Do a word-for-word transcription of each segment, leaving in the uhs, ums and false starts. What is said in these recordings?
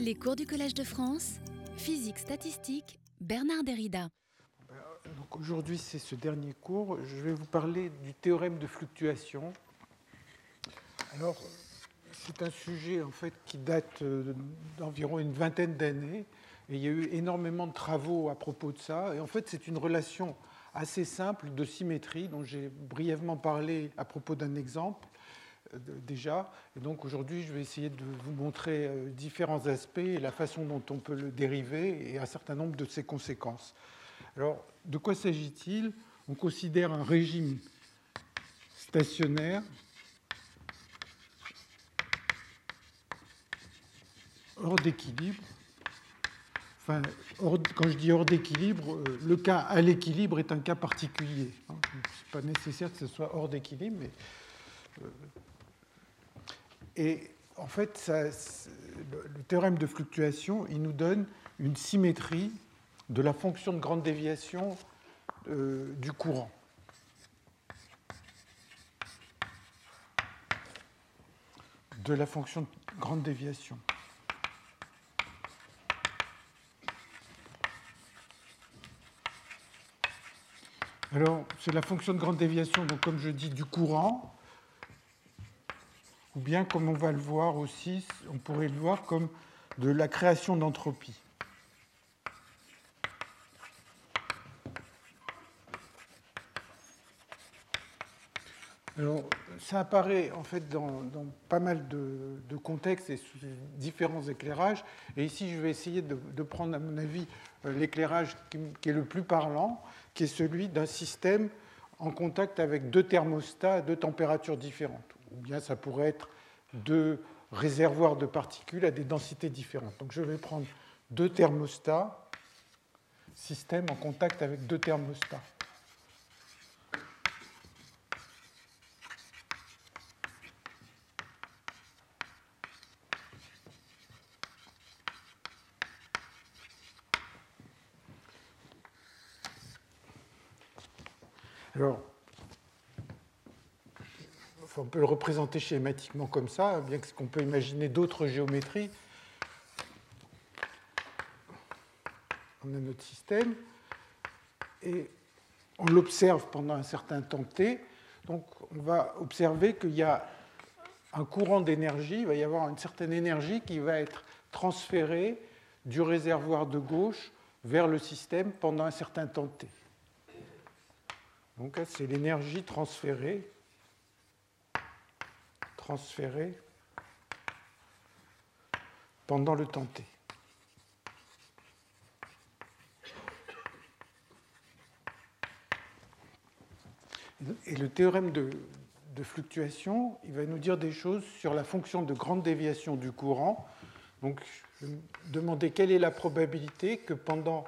Les cours du Collège de France, physique statistique, Bernard Derrida. Aujourd'hui, c'est ce dernier cours. Je vais vous parler du théorème de fluctuation. Alors, c'est un sujet en fait qui date d'environ une vingtaine d'années. Et il y a eu énormément de travaux à propos de ça. Et en fait, c'est une relation assez simple de symétrie dont j'ai brièvement parlé à propos d'un exemple euh, déjà. Et donc aujourd'hui, je vais essayer de vous montrer euh, différents aspects et la façon dont on peut le dériver et un certain nombre de ses conséquences. Alors, de quoi s'agit-il? On considère un régime stationnaire hors d'équilibre. Enfin, hors, quand je dis hors d'équilibre, le cas à l'équilibre est un cas particulier. Ce n'est pas nécessaire que ce soit hors d'équilibre. Mais... Et en fait, ça, le théorème de fluctuation, il nous donne une symétrie de la fonction de grande déviation euh, du courant. De la fonction de grande déviation. Alors, c'est la fonction de grande déviation, donc comme je dis, du courant, ou bien, comme on va le voir aussi, on pourrait le voir comme de la création d'entropie. Alors, ça apparaît en fait dans, dans pas mal de, de contextes et sous différents éclairages. Et ici, je vais essayer de, de prendre, à mon avis, l'éclairage qui, qui est le plus parlant, qui est celui d'un système en contact avec deux thermostats à deux températures différentes. Ou bien ça pourrait être deux réservoirs de particules à des densités différentes. Donc je vais prendre deux thermostats, système en contact avec deux thermostats. Alors, on peut le représenter schématiquement comme ça, bien qu'on peut imaginer d'autres géométries. On a notre système et on l'observe pendant un certain temps T. Donc, on va observer qu'il y a un courant d'énergie, il va y avoir une certaine énergie qui va être transférée du réservoir de gauche vers le système pendant un certain temps T. Donc, c'est l'énergie transférée, transférée pendant le temps T. Et le théorème de, de fluctuation, il va nous dire des choses sur la fonction de grande déviation du courant. Donc, je vais me demander quelle est la probabilité que pendant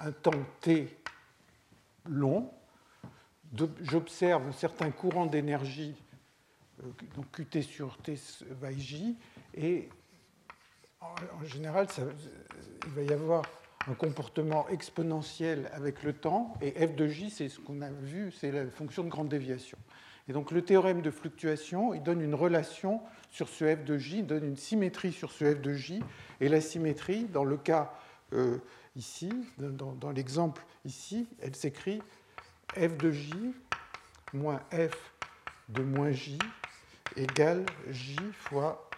un temps T long, j'observe un certain courant d'énergie, donc Qt sur T by J, et en général, ça, il va y avoir un comportement exponentiel avec le temps, et f de J, c'est ce qu'on a vu, c'est la fonction de grande déviation. Et donc le théorème de fluctuation, il donne une relation sur ce f de J, il donne une symétrie sur ce f de J, et la symétrie, dans le cas euh, ici, dans, dans l'exemple ici, elle s'écrit f de j moins f de moins j égale j fois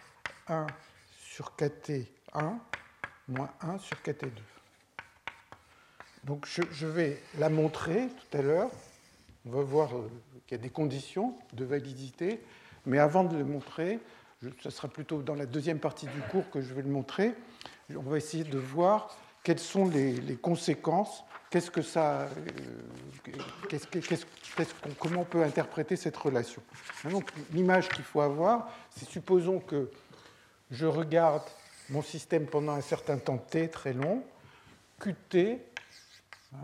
un sur k t un moins un sur k t deux. Donc je, je vais la montrer tout à l'heure. On va voir qu'il y a des conditions de validité. Mais avant de le montrer, ce sera plutôt dans la deuxième partie du cours que je vais le montrer. On va essayer de voir quelles sont les, les conséquences. Qu'est-ce que ça, euh, qu'est-ce, qu'est-ce, qu'est-ce qu'on, comment on peut interpréter cette relation? Donc, l'image qu'il faut avoir, c'est supposons que je regarde mon système pendant un certain temps T très long, Qt, hein,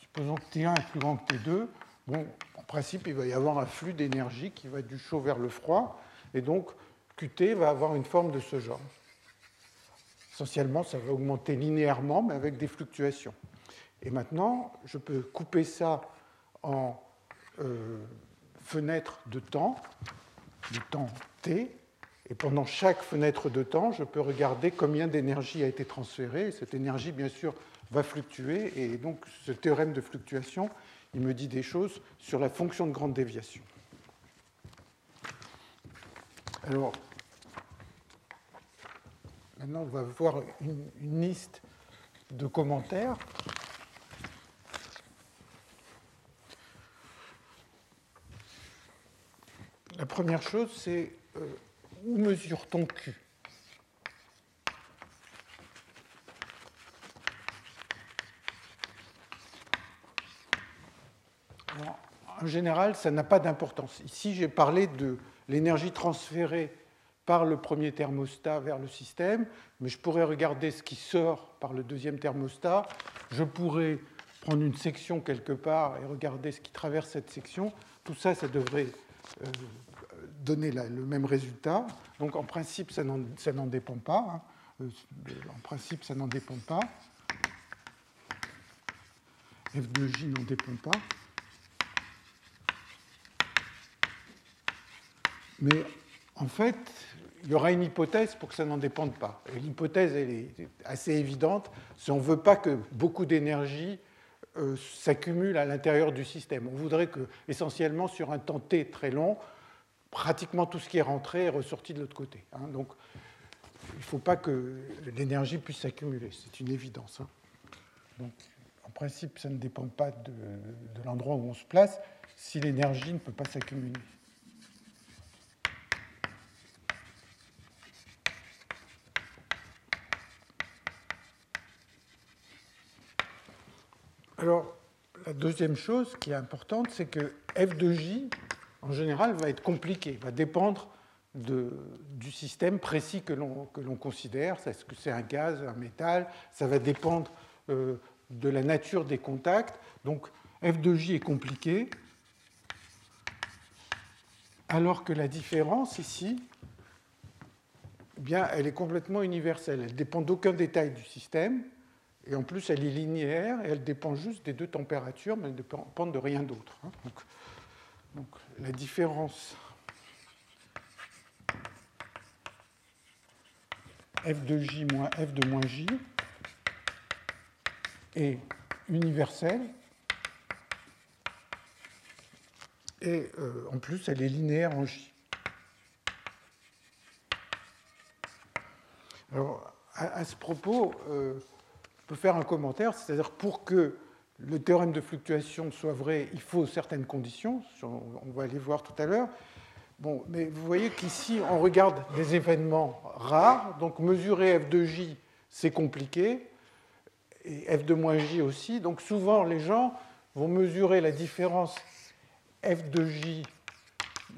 supposons que T un est plus grand que T deux, bon, en principe, il va y avoir un flux d'énergie qui va du chaud vers le froid, et donc Qt va avoir une forme de ce genre. Essentiellement, ça va augmenter linéairement, mais avec des fluctuations. Et maintenant, je peux couper ça en euh, fenêtres de temps, de temps T, Et pendant chaque fenêtre de temps, je peux regarder combien d'énergie a été transférée. Cette énergie, bien sûr, va fluctuer. Et donc, ce théorème de fluctuation, il me dit des choses sur la fonction de grande déviation. Alors, maintenant, on va voir une, une liste de commentaires. La première chose, c'est... Euh, Où mesure-t-on Q? Alors, en général, ça n'a pas d'importance. Ici, j'ai parlé de l'énergie transférée par le premier thermostat vers le système, mais je pourrais regarder ce qui sort par le deuxième thermostat. Je pourrais prendre une section quelque part et regarder ce qui traverse cette section. Tout ça, ça devrait... Euh, donner le même résultat. Donc, en principe, ça n'en dépend pas. Hein. En principe, ça n'en dépend pas. F de J n'en dépend pas. Mais, en fait, il y aura une hypothèse pour que ça n'en dépende pas. L'hypothèse, elle est assez évidente. Si on ne veut pas que beaucoup d'énergie euh, s'accumule à l'intérieur du système. On voudrait que, essentiellement, sur un temps T très long, pratiquement tout ce qui est rentré est ressorti de l'autre côté. Hein. Donc, il ne faut pas que l'énergie puisse s'accumuler. C'est une évidence. Hein. Donc, en principe, ça ne dépend pas de, de l'endroit où on se place si l'énergie ne peut pas s'accumuler. Alors, la deuxième chose qui est importante, c'est que F de J... en général, va être compliqué, va dépendre de, du système précis que l'on que l'on considère. Est-ce que c'est un gaz, un métal? Ça va dépendre euh, de la nature des contacts. Donc, F de J est compliqué, alors que la différence ici, eh bien, elle est complètement universelle. Elle ne dépend d'aucun détail du système, et en plus, elle est linéaire, et elle dépend juste des deux températures, mais elle ne dépend de rien d'autre. Hein. Donc, Donc, la différence f de j moins f de moins j est universelle et euh, en plus elle est linéaire en j. Alors, à, à ce propos, euh, je peux faire un commentaire, c'est-à-dire pour que le théorème de fluctuation soit vrai, il faut certaines conditions, on va les voir tout à l'heure. Bon, mais vous voyez qu'ici, on regarde des événements rares, donc mesurer f de j, c'est compliqué, et f de moins j aussi, donc souvent les gens vont mesurer la différence f de j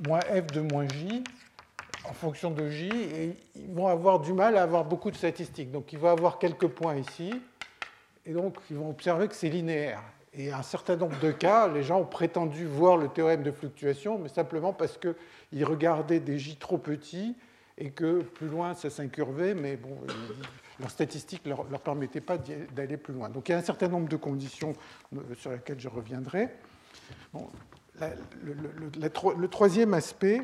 moins f de moins j en fonction de j, et ils vont avoir du mal à avoir beaucoup de statistiques, donc ils vont avoir quelques points ici, et donc, ils vont observer que c'est linéaire. Et un certain nombre de cas, les gens ont prétendu voir le théorème de fluctuation, mais simplement parce qu'ils regardaient des J trop petits et que plus loin, ça s'incurvait, mais bon, leurs statistiques ne leur, leur permettaient pas d'aller plus loin. Donc, il y a un certain nombre de conditions sur lesquelles je reviendrai. Bon, la, le, le, la, le troisième aspect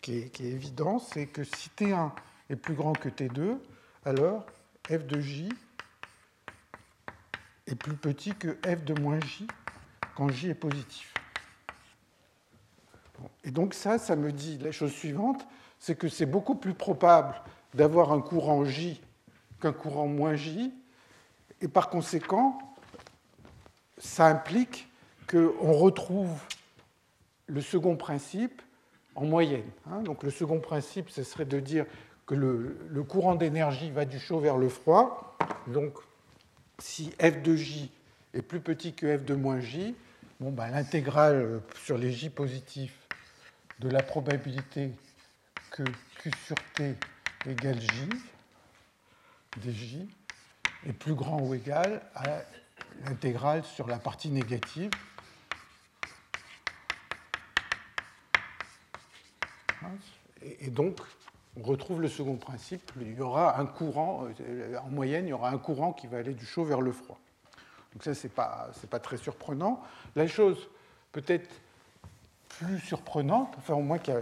qui est, qui est évident, c'est que si T un est plus grand que T deux, alors F de J est plus petit que f de moins j quand j est positif. Et donc ça, ça me dit la chose suivante, c'est que c'est beaucoup plus probable d'avoir un courant j qu'un courant moins j, et par conséquent, ça implique qu'on retrouve le second principe en moyenne. Donc le second principe, ce serait de dire que le, le courant d'énergie va du chaud vers le froid, donc si f de j est plus petit que f de moins j, bon ben, l'intégrale sur les j positifs de la probabilité que q sur t égale j, dj, est plus grand ou égal à l'intégrale sur la partie négative et donc on retrouve le second principe, il y aura un courant, en moyenne, il y aura un courant qui va aller du chaud vers le froid. Donc ça, ce n'est pas, c'est pas très surprenant. La chose peut-être plus surprenante, enfin au moins qui,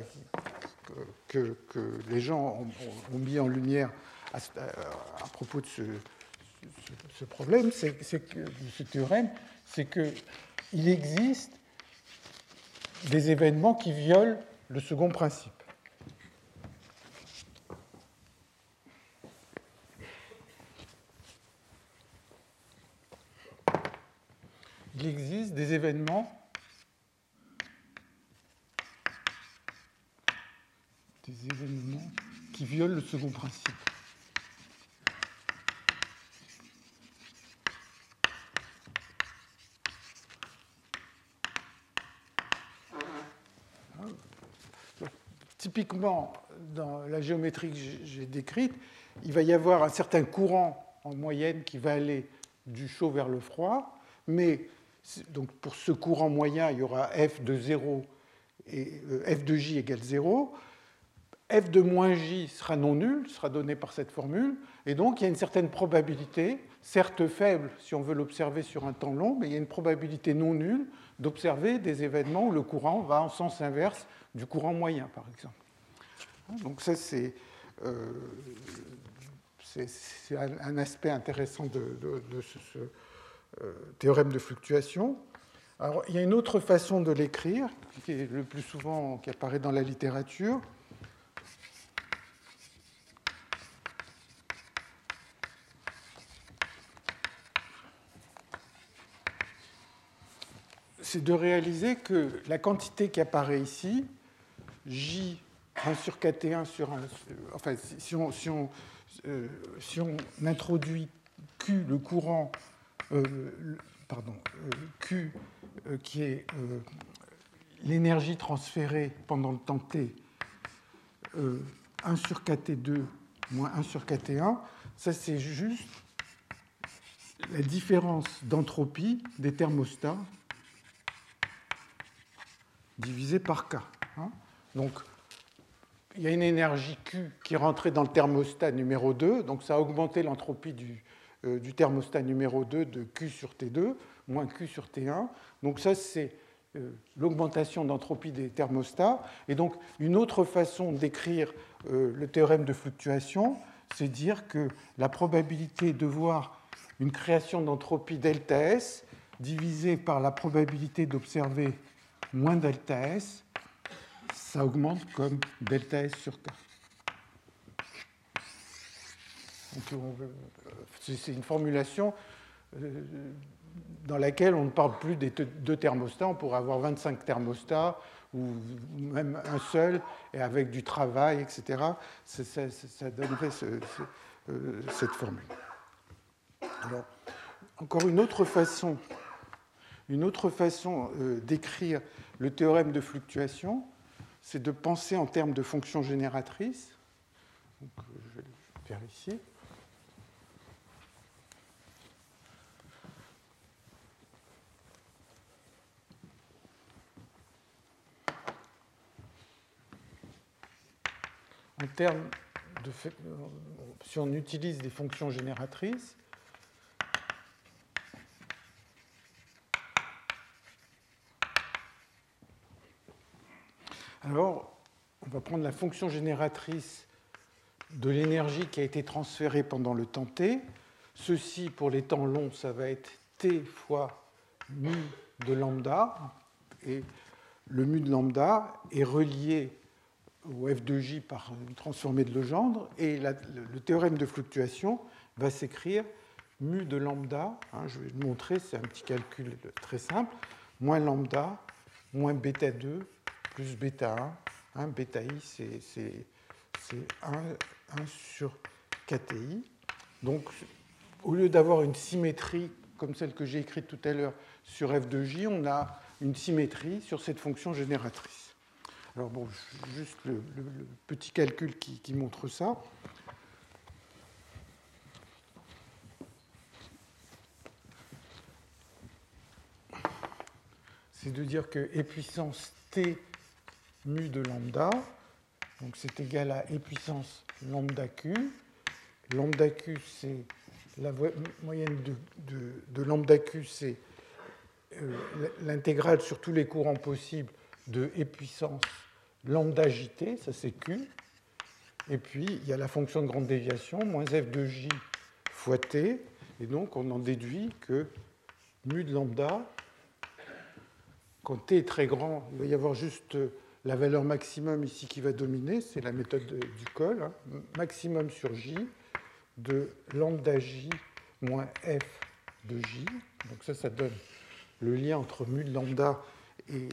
que, que les gens ont, ont mis en lumière à, à, à propos de ce, ce, ce problème, c'est, c'est que, de ce théorème, c'est qu'il existe des événements qui violent le second principe. Il existe des événements des événements qui violent le second principe. Donc, typiquement, dans la géométrie que j'ai décrite, il va y avoir un certain courant en moyenne qui va aller du chaud vers le froid, mais donc pour ce courant moyen, il y aura f de zéro et euh, f de j égale zéro. F de moins j sera non nul, sera donné par cette formule. Et donc, il y a une certaine probabilité, certes faible si on veut l'observer sur un temps long, mais il y a une probabilité non nulle d'observer des événements où le courant va en sens inverse du courant moyen, par exemple. Donc ça, c'est, euh, c'est, c'est un, un aspect intéressant de, de, de ce... ce théorème de fluctuation. Alors, il y a une autre façon de l'écrire, qui est le plus souvent qui apparaît dans la littérature. C'est de réaliser que la quantité qui apparaît ici, J, un sur k t un sur un... Enfin, si on, si on, euh, si on introduit Q, le courant... Euh, pardon, euh, Q, euh, qui est euh, l'énergie transférée pendant le temps T, euh, un sur k t deux moins un sur k t un, ça c'est juste la différence d'entropie des thermostats divisée par K. Hein. Donc, il y a une énergie Q qui est rentrée dans le thermostat numéro deux, donc ça a augmenté l'entropie du... du thermostat numéro deux de Q sur T deux, moins Q sur T un. Donc ça, c'est euh, l'augmentation d'entropie des thermostats. Et donc, une autre façon d'écrire euh, le théorème de fluctuation, c'est dire que la probabilité de voir une création d'entropie delta S divisée par la probabilité d'observer moins delta S, ça augmente comme delta S sur K. C'est une formulation dans laquelle on ne parle plus des deux thermostats, on pourrait avoir vingt-cinq thermostats ou même un seul, et avec du travail, et cetera. Ça, ça, ça donnerait ce, ce, cette formule. Alors, encore une autre façon, une autre façon d'écrire le théorème de fluctuation, c'est de penser en termes de fonctions génératrices. Donc, je vais le faire ici. En termes de, si on utilise des fonctions génératrices, alors on va prendre la fonction génératrice de l'énergie qui a été transférée pendant le temps t. Ceci, pour les temps longs, ça va être t fois mu de lambda, et le mu de lambda est relié ou f de j par une transformée de Legendre, et la, le, le théorème de fluctuation va s'écrire mu de lambda, hein, je vais le montrer, c'est un petit calcul très simple, moins lambda, moins bêta deux, plus bêta un, hein, bêta i c'est, c'est, c'est un, un sur kti. Donc, au lieu d'avoir une symétrie comme celle que j'ai écrite tout à l'heure sur f de j, on a une symétrie sur cette fonction génératrice. Alors bon, juste le, le, le petit calcul qui, qui montre ça. C'est de dire que E puissance T mu de lambda, donc c'est égal à E puissance lambda Q. Lambda Q, c'est la moyenne de, de, de lambda Q, c'est euh, l'intégrale sur tous les courants possibles de E puissance lambda J T, ça c'est Q. Et puis, il y a la fonction de grande déviation, moins f de j fois t. Et donc, on en déduit que mu de lambda, quand t est très grand, il va y avoir juste la valeur maximum ici qui va dominer. C'est la méthode de, du col. Hein, maximum sur j de lambda j moins f de j. Donc ça, ça donne le lien entre mu de lambda et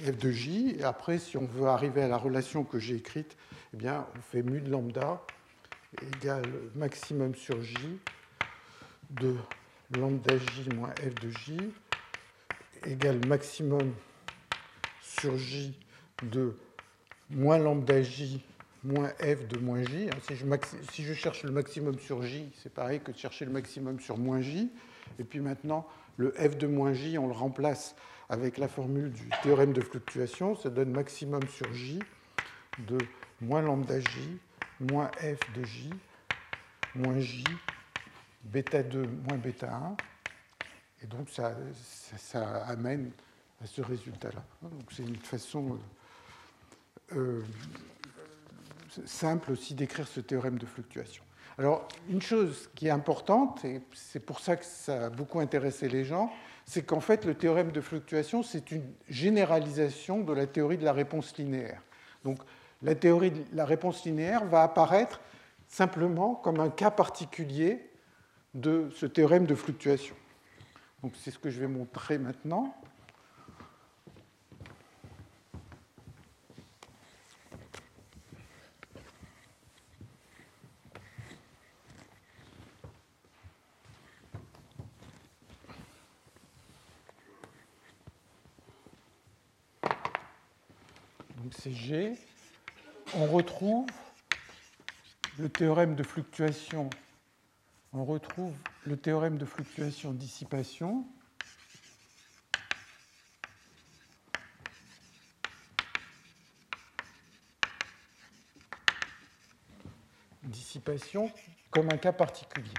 f de j. Et après, si on veut arriver à la relation que j'ai écrite, eh bien, on fait mu de lambda égale maximum sur j de lambda j moins f de j égale maximum sur j de moins lambda j moins f de moins j. Si je, maxi- si je cherche le maximum sur j, c'est pareil que de chercher le maximum sur moins j. Et puis maintenant, le f de moins j, on le remplace avec la formule du théorème de fluctuation. Ça donne maximum sur j de moins lambda j moins f de j moins j bêta deux moins bêta un. Et donc, ça, ça, ça amène à ce résultat-là. Donc, c'est une façon euh, euh, simple aussi d'écrire ce théorème de fluctuation. Alors, une chose qui est importante, et c'est pour ça que ça a beaucoup intéressé les gens, c'est qu'en fait, le théorème de fluctuation, c'est une généralisation de la théorie de la réponse linéaire. Donc, la théorie de la réponse linéaire va apparaître simplement comme un cas particulier de ce théorème de fluctuation. Donc, c'est ce que je vais montrer maintenant. Donc, c'est G. On retrouve le théorème de fluctuation. On retrouve le théorème de fluctuation-dissipation. Dissipation comme un cas particulier.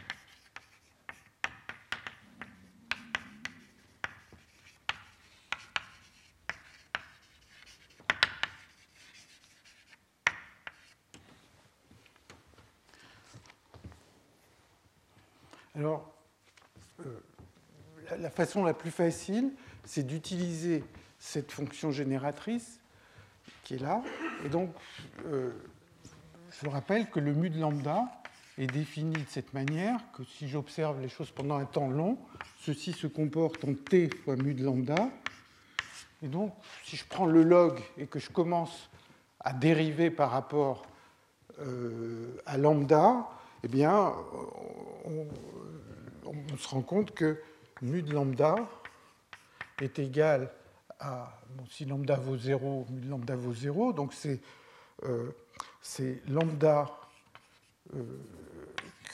Alors, euh, la, la façon la plus facile, c'est d'utiliser cette fonction génératrice qui est là. Et donc, euh, je rappelle que le mu de lambda est défini de cette manière, que si j'observe les choses pendant un temps long, ceci se comporte en t fois mu de lambda. Et donc, si je prends le log et que je commence à dériver par rapport euh, à lambda, eh bien, on, on se rend compte que mu de lambda est égal à, bon, si lambda vaut zéro, mu de lambda vaut zéro, donc c'est euh, c'est lambda euh,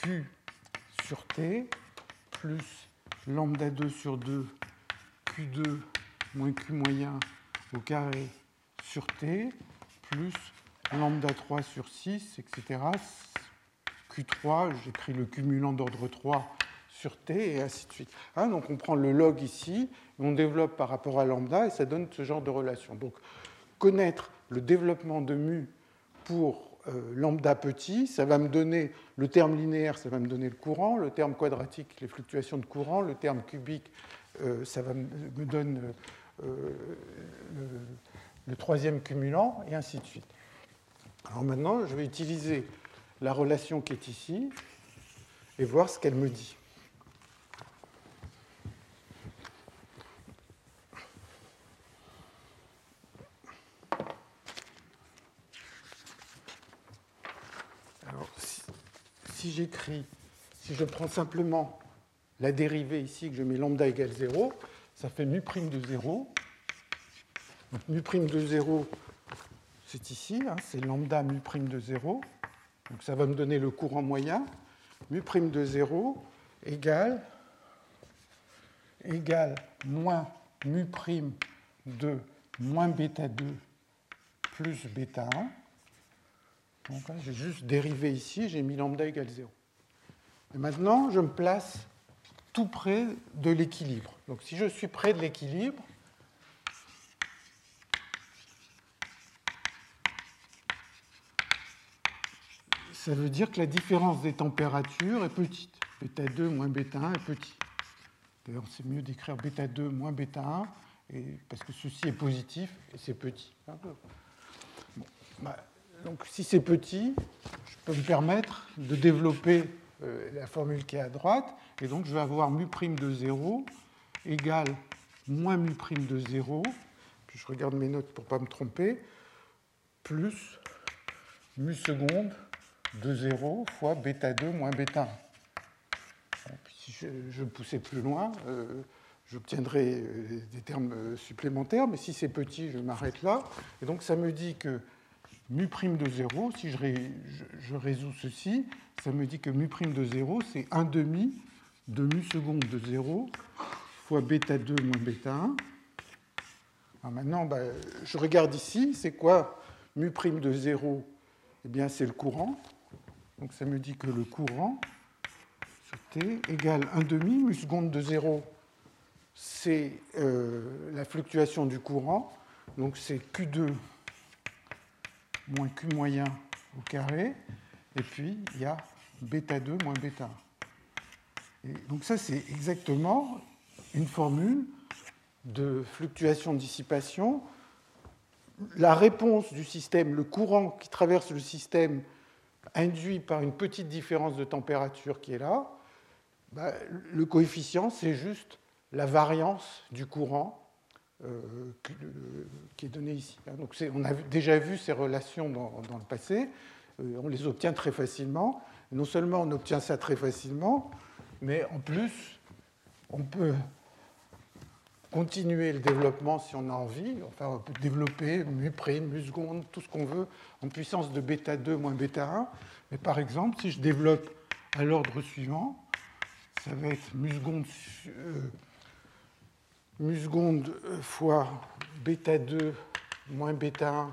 Q sur T plus lambda deux sur deux Q deux moins Q moyen au carré sur T plus lambda trois sur six, et cetera, Q trois, j'écris le cumulant d'ordre trois sur T, et ainsi de suite. Hein, donc on prend le log ici, on développe par rapport à lambda, et ça donne ce genre de relation. Donc connaître le développement de mu pour euh, lambda petit, ça va me donner le terme linéaire, ça va me donner le courant, le terme quadratique, les fluctuations de courant, le terme cubique, euh, ça va me, me donne euh, le, le troisième cumulant, et ainsi de suite. Alors maintenant, je vais utiliser la relation qui est ici, et voir ce qu'elle me dit. Alors, si, si j'écris, si je prends simplement la dérivée ici, que je mets lambda égale zéro, ça fait mu' de zéro. Donc, mu' de zéro, c'est ici, hein, c'est lambda mu' de zéro. Donc ça va me donner le courant moyen, mu' de zéro égale, égale moins mu' de moins bêta deux plus bêta un. Donc là, j'ai juste dérivé ici, j'ai mis lambda égale zéro. Et maintenant, je me place tout près de l'équilibre. Donc si je suis près de l'équilibre, ça veut dire que la différence des températures est petite. Bêta deux moins bêta un est petit. D'ailleurs, c'est mieux d'écrire bêta deux moins bêta un, et, parce que ceci est positif et c'est petit. Bon, bah, donc, si c'est petit, je peux me permettre de développer euh, la formule qui est à droite, et donc je vais avoir mu' de zéro égale moins mu' de zéro, puis je regarde mes notes pour ne pas me tromper, plus mu seconde de zéro fois bêta deux moins bêta un. Puis si je, je poussais plus loin, euh, j'obtiendrais des termes supplémentaires, mais si c'est petit, je m'arrête là. Et donc ça me dit que mu' de zéro, si je, ré, je, je résous ceci, ça me dit que mu' de zéro, c'est un demi de mu seconde de zéro fois bêta deux moins bêta un. Alors maintenant, bah, je regarde ici, c'est quoi mu' de zéro? Eh bien, c'est le courant. Donc, ça me dit que le courant sur T égale un demi mu seconde de zéro. C'est euh, la fluctuation du courant. Donc, c'est Q deux moins Q moyen au carré. Et puis, il y a bêta deux moins bêta un. Et donc, ça, c'est exactement une formule de fluctuation-dissipation. La réponse du système, le courant qui traverse le système induit par une petite différence de température qui est là, bah, le coefficient, c'est juste la variance du courant euh, qui, euh, qui est donnée ici. Donc, c'est, on a déjà vu ces relations dans, dans le passé, euh, on les obtient très facilement. Non seulement on obtient ça très facilement, mais en plus, on peut continuer le développement si on a envie, enfin on peut développer mu prime, mu seconde, tout ce qu'on veut en puissance de bêta deux moins bêta un, mais par exemple, si je développe à l'ordre suivant, ça va être mu seconde, euh, mu seconde fois bêta deux moins bêta un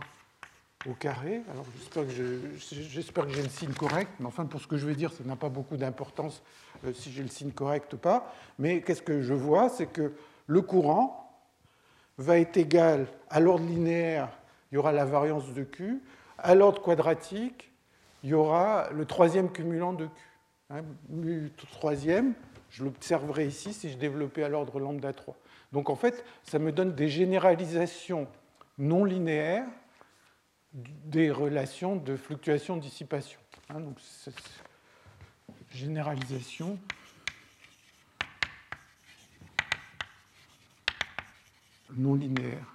au carré. Alors j'espère que, je, j'espère que j'ai le signe correct, mais enfin pour ce que je vais dire, ça n'a pas beaucoup d'importance euh, si j'ai le signe correct ou pas, mais qu'est-ce que je vois, c'est que le courant va être égal à l'ordre linéaire, il y aura la variance de Q, à l'ordre quadratique, il y aura le troisième cumulant de Q. Hein, mu troisième, je l'observerai ici si je développais à l'ordre lambda trois. Donc en fait, ça me donne des généralisations non linéaires des relations de fluctuation-dissipation. Hein, donc cette généralisation non linéaire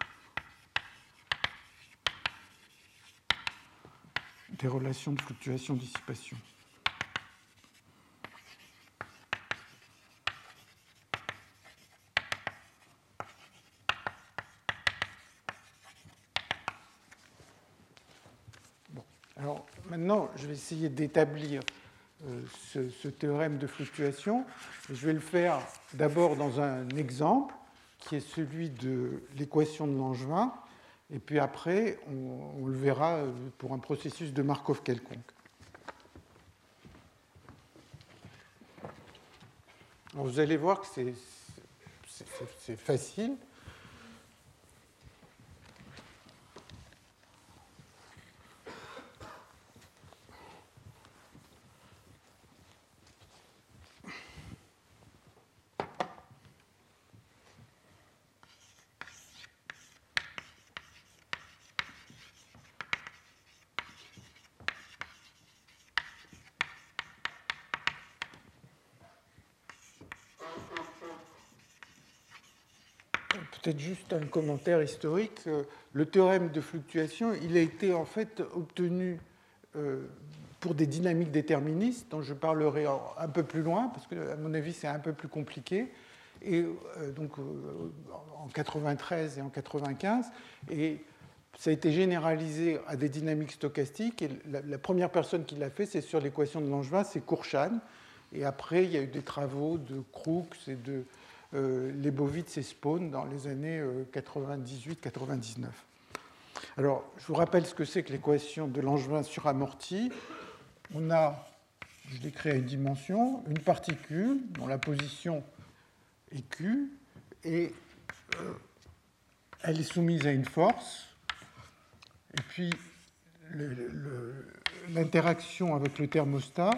des relations de fluctuation-dissipation. Bon. Alors maintenant, je vais essayer d'établir euh, ce, ce théorème de fluctuation. Je vais le faire d'abord dans un exemple, qui est celui de l'équation de Langevin, et puis après, on, on le verra pour un processus de Markov quelconque. Alors vous allez voir que c'est, c'est, c'est, c'est facile. Peut-être juste un commentaire historique. Le théorème de fluctuation, il a été en fait obtenu pour des dynamiques déterministes, dont je parlerai un peu plus loin, parce que à mon avis, c'est un peu plus compliqué. Et donc en quatre-vingt-treize et en quatre-vingt-quinze, et ça a été généralisé à des dynamiques stochastiques. Et la première personne qui l'a fait, c'est sur l'équation de Langevin, c'est Kurchan. Et après, il y a eu des travaux de Crooks et de Euh, Leibovitz et Spohn dans les années euh, quatre-vingt-dix-huit quatre-vingt-dix-neuf. Alors, je vous rappelle ce que c'est que l'équation de Langevin suramortie. On a, je l'écris à une dimension, une particule dont la position est Q et euh, elle est soumise à une force. Et puis, le, le, l'interaction avec le thermostat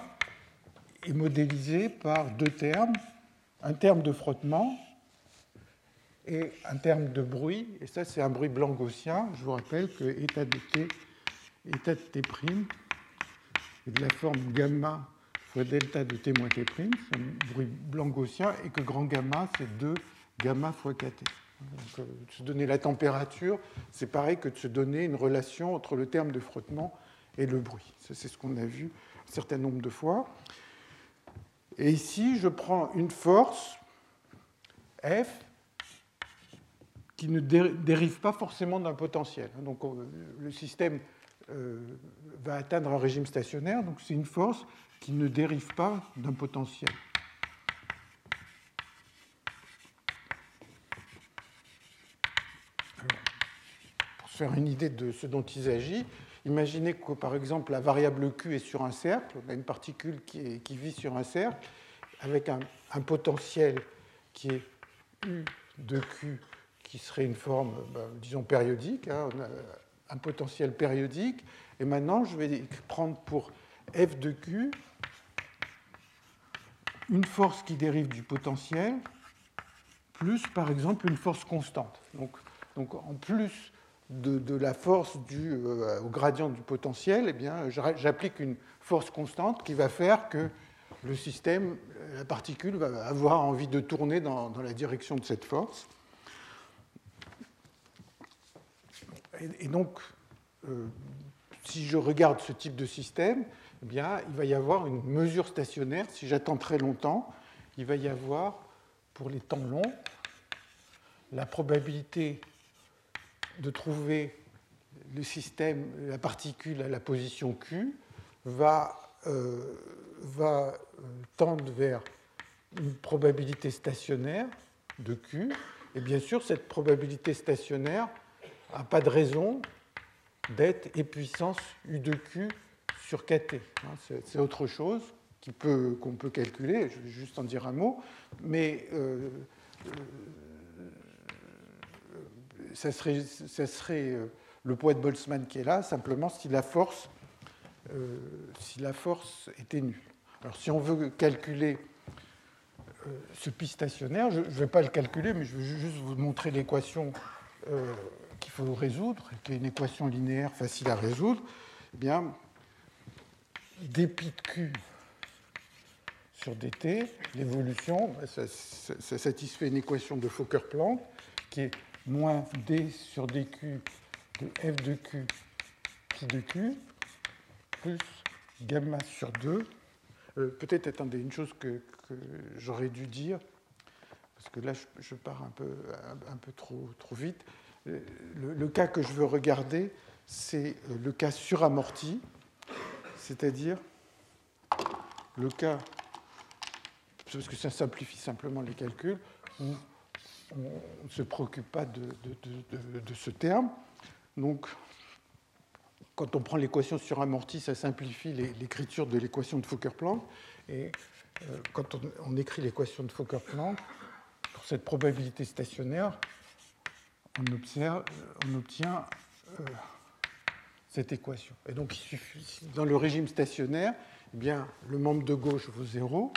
est modélisée par deux termes, un terme de frottement et un terme de bruit. Et ça, c'est un bruit blanc gaussien. Je vous rappelle que état de T, état de T' est de la forme gamma fois delta de T moins T'. C'est un bruit blanc gaussien et que grand gamma, c'est deux gamma fois K T. Donc, euh, de se donner la température, c'est pareil que de se donner une relation entre le terme de frottement et le bruit. Ça, c'est ce qu'on a vu un certain nombre de fois. Et ici, je prends une force, F, qui ne dé- dérive pas forcément d'un potentiel. Donc, on, le système euh, va atteindre un régime stationnaire, donc c'est une force qui ne dérive pas d'un potentiel. Faire une idée de ce dont il s'agit, imaginez que, par exemple, la variable Q est sur un cercle, on a une particule qui, est, qui vit sur un cercle, avec un, un potentiel qui est U de Q, qui serait une forme, ben, disons, périodique, hein, on a un potentiel périodique, et maintenant, je vais prendre pour F de Q une force qui dérive du potentiel, plus, par exemple, une force constante. Donc, donc en plus... De, de la force due euh, au gradient du potentiel, eh bien, j'applique une force constante qui va faire que le système, la particule, va avoir envie de tourner dans, dans la direction de cette force. Et, et donc, euh, si je regarde ce type de système, eh bien, il va y avoir une mesure stationnaire. Si j'attends très longtemps, il va y avoir, pour les temps longs, la probabilité de trouver le système, la particule à la position Q, va, euh, va tendre vers une probabilité stationnaire de Q. Et bien sûr, cette probabilité stationnaire n'a pas de raison d'être E puissance U de Q sur K T. C'est autre chose qui peut, qu'on peut calculer, je vais juste en dire un mot, mais... Euh, euh, Ça serait, ça serait le poids de Boltzmann qui est là, simplement si la force, euh, si la force était nulle. Alors, si on veut calculer euh, ce pi stationnaire, je ne vais pas le calculer, mais je vais juste vous montrer l'équation euh, qu'il faut résoudre, qui est une équation linéaire facile à résoudre. Eh bien, dpi de Q sur dt, l'évolution, ça, ça, ça satisfait une équation de Fokker-Planck qui est moins d sur dq de f de q pi de q, plus gamma sur deux. Euh, peut-être, attendez, une chose que, que j'aurais dû dire, parce que là, je, je pars un peu, un, un peu trop, trop vite. Le, le cas que je veux regarder, c'est le cas suramorti, c'est-à-dire le cas, parce que ça simplifie simplement les calculs, où on ne se préoccupe pas de, de, de, de, de ce terme. Donc, quand on prend l'équation suramortie, ça simplifie les, l'écriture de l'équation de Fokker-Planck. Et euh, quand on, on écrit l'équation de Fokker-Planck, pour cette probabilité stationnaire, on, observe, on obtient euh, cette équation. Et donc, il suffit, dans le régime stationnaire, eh bien, le membre de gauche vaut zéro.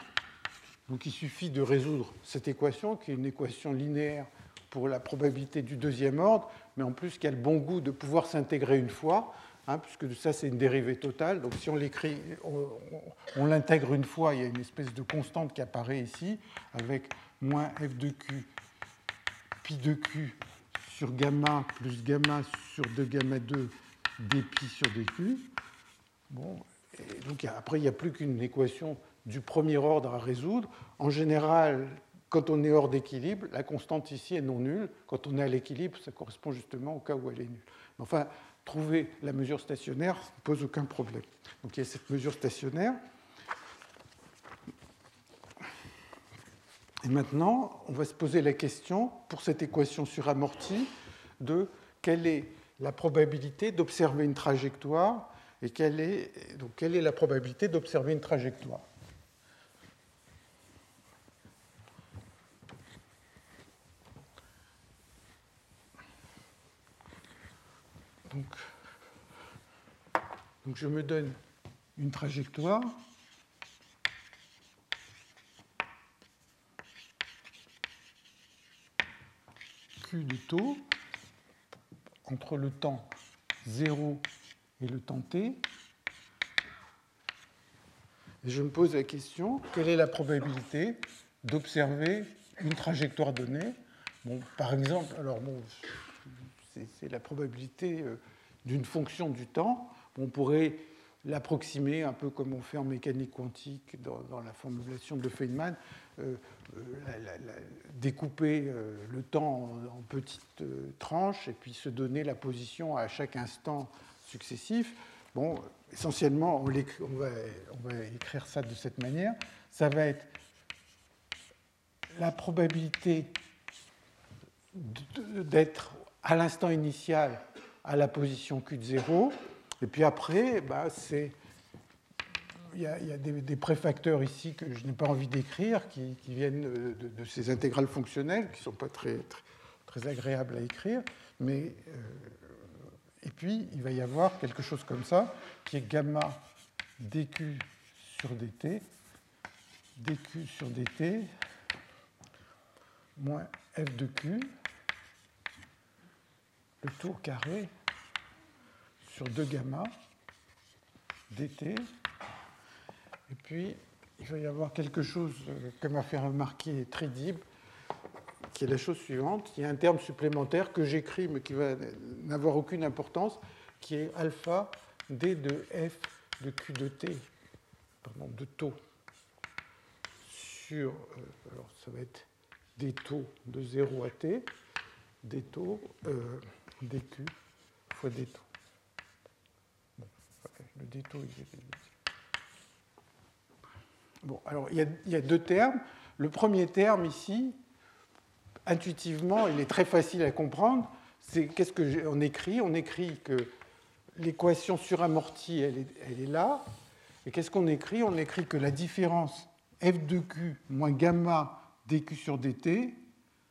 Donc il suffit de résoudre cette équation, qui est une équation linéaire pour la probabilité du deuxième ordre, mais en plus qui a le bon goût de pouvoir s'intégrer une fois, hein, puisque ça c'est une dérivée totale. Donc si on l'écrit, on, on l'intègre une fois, il y a une espèce de constante qui apparaît ici, avec moins f de q, pi de q sur gamma, plus gamma sur deux gamma deux, dpi sur dq. Bon, et donc après il n'y a plus qu'une équation du premier ordre à résoudre. En général, quand on est hors d'équilibre, la constante ici est non nulle. Quand on est à l'équilibre, ça correspond justement au cas où elle est nulle. Enfin, trouver la mesure stationnaire ne pose aucun problème. Donc il y a cette mesure stationnaire. Et maintenant, on va se poser la question, pour cette équation suramortie, de quelle est la probabilité d'observer une trajectoire et quelle est, donc, quelle est la probabilité d'observer une trajectoire. Donc, donc, je me donne une trajectoire Q de taux entre le temps zéro et le temps t. Et je me pose la question, quelle est la probabilité d'observer une trajectoire donnée? Bon, par exemple, alors bon, c'est la probabilité d'une fonction du temps. On pourrait l'approximer un peu comme on fait en mécanique quantique dans, dans la formulation de Feynman, euh, la, la, la, découper le temps en, en petites tranches et puis se donner la position à chaque instant successif. Bon, essentiellement, on, on, va, on va écrire ça de cette manière. Ça va être la probabilité d'être à l'instant initial à la position Q de zéro. Et puis après, bah, c'est... il y a, il y a des, des préfacteurs ici que je n'ai pas envie d'écrire, qui, qui viennent de, de ces intégrales fonctionnelles, qui ne sont pas très, très, très agréables à écrire. Mais, euh, et puis, il va y avoir quelque chose comme ça, qui est gamma dq sur dt, dq sur dt, moins f de q, le tour carré, sur deux gamma, dt, et puis il va y avoir quelque chose que m'a fait remarquer Tridib, qui est la chose suivante, il y a un terme supplémentaire que j'écris mais qui va n'avoir aucune importance, qui est alpha d de f de q de t, pardon, de taux, sur, alors ça va être des taux de zéro à t, des taux, euh, dq fois des taux. Le détour. Bon, alors il y, a, il y a deux termes. Le premier terme ici, intuitivement, il est très facile à comprendre. C'est qu'est-ce qu'on écrit? On écrit que l'équation suramortie, elle est, elle est là. Et qu'est-ce qu'on écrit? On écrit que la différence f de q moins gamma dq sur dt,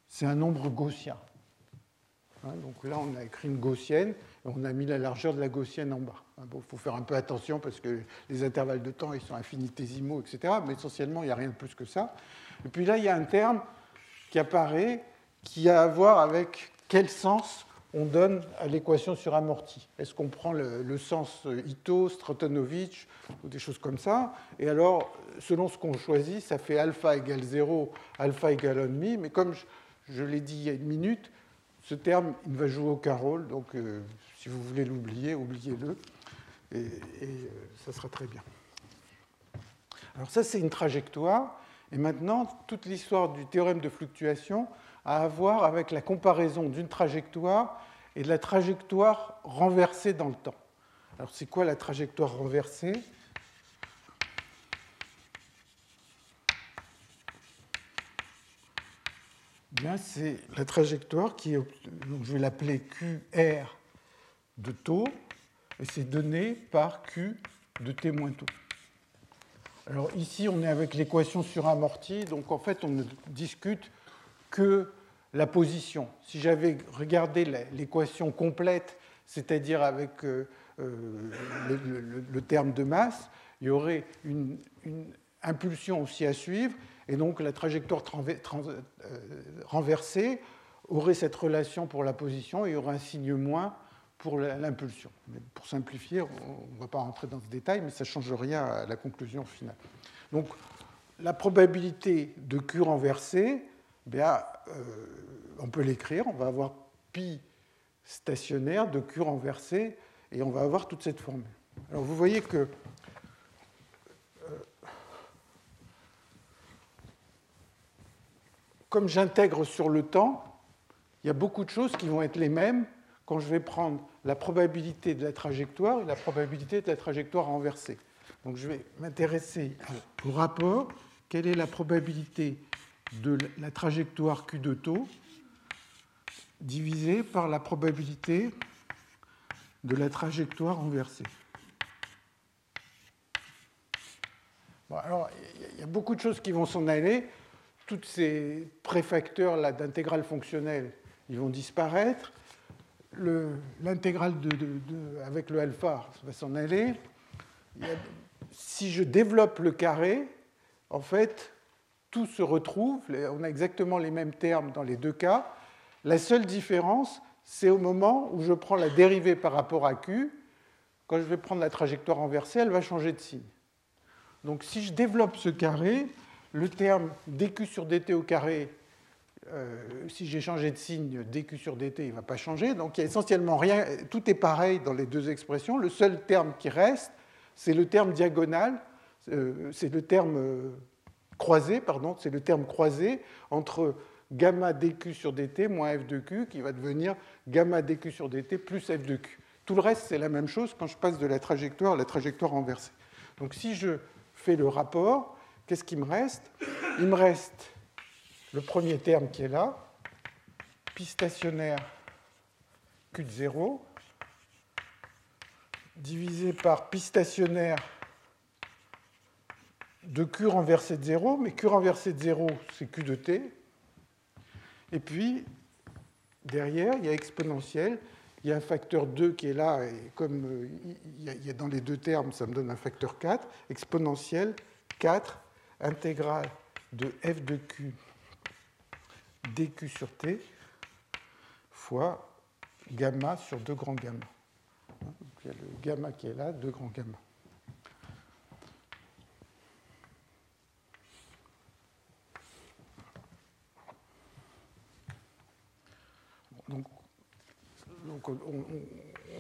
c'est un nombre gaussien. Hein, donc là, on a écrit une gaussienne. On a mis la largeur de la gaussienne en bas. Bon, faut faire un peu attention parce que les intervalles de temps, ils sont infinitésimaux, et cetera. Mais essentiellement, il n'y a rien de plus que ça. Et puis là, il y a un terme qui apparaît, qui a à voir avec quel sens on donne à l'équation suramortie. Est-ce qu'on prend le, le sens Ito, Stratonovich, ou des choses comme ça? Et alors, selon ce qu'on choisit, ça fait alpha égale zéro, alpha égale un demi. Mais comme je, je l'ai dit il y a une minute, ce terme, il ne va jouer aucun rôle, donc euh, si vous voulez l'oublier, oubliez-le, et, et euh, ça sera très bien. Alors ça, c'est une trajectoire, et maintenant, toute l'histoire du théorème de fluctuation a à voir avec la comparaison d'une trajectoire et de la trajectoire renversée dans le temps. Alors c'est quoi la trajectoire renversée ? C'est la trajectoire qui est, donc je vais l'appeler Q R de taux, et c'est donné par Q de T moins taux. Alors ici, on est avec l'équation suramortie, donc en fait, on ne discute que la position. Si j'avais regardé l'équation complète, c'est-à-dire avec euh, euh, le, le, le terme de masse, il y aurait une, une impulsion aussi à suivre. Et donc, la trajectoire euh, renversée aurait cette relation pour la position et aurait un signe moins pour l'impulsion. Pour simplifier, on ne va pas rentrer dans ce détail, mais ça ne change rien à la conclusion finale. Donc, la probabilité de Q renversée, eh bien, euh, on peut l'écrire, on va avoir pi stationnaire de Q renversée, et on va avoir toute cette formule. Alors, vous voyez que... comme j'intègre sur le temps, il y a beaucoup de choses qui vont être les mêmes quand je vais prendre la probabilité de la trajectoire et la probabilité de la trajectoire renversée. Donc je vais m'intéresser au rapport. Quelle est la probabilité de la trajectoire Q de taux divisée par la probabilité de la trajectoire renversée? Bon, alors, il y a beaucoup de choses qui vont s'en aller. Tous ces préfacteurs là d'intégrales fonctionnelles, ils vont disparaître. L'intégrale de, de, de, avec le alpha va s'en aller. Il y a si je développe le carré, en fait, tout se retrouve. On a exactement les mêmes termes dans les deux cas. La seule différence, c'est au moment où je prends la dérivée par rapport à Q. Quand je vais prendre la trajectoire inversée, elle va changer de signe. Donc, si je développe ce carré, le terme dq sur dt au carré, euh, si j'ai changé de signe, dq sur dt, il ne va pas changer. Donc, il y a essentiellement rien. Tout est pareil dans les deux expressions. Le seul terme qui reste, c'est le terme diagonal, euh, c'est le terme euh, croisé, pardon, c'est le terme croisé entre gamma dq sur dt moins f de q, qui va devenir gamma dq sur dt plus f de q. Tout le reste, c'est la même chose quand je passe de la trajectoire à la trajectoire inversée. Donc, si je fais le rapport, qu'est-ce qu'il me reste? Il me reste le premier terme qui est là, pi stationnaire q de zéro, divisé par pi stationnaire de q renversé de zéro, mais q renversé de zéro, c'est q de t. Et puis, derrière, il y a exponentielle. Il y a un facteur deux qui est là, et comme il y a dans les deux termes, ça me donne un facteur quatre, exponentielle quatre, intégrale de f de q dq sur t fois gamma sur deux grands gamma. Donc, il y a le gamma qui est là, deux grands gamma. Donc, Donc on, on,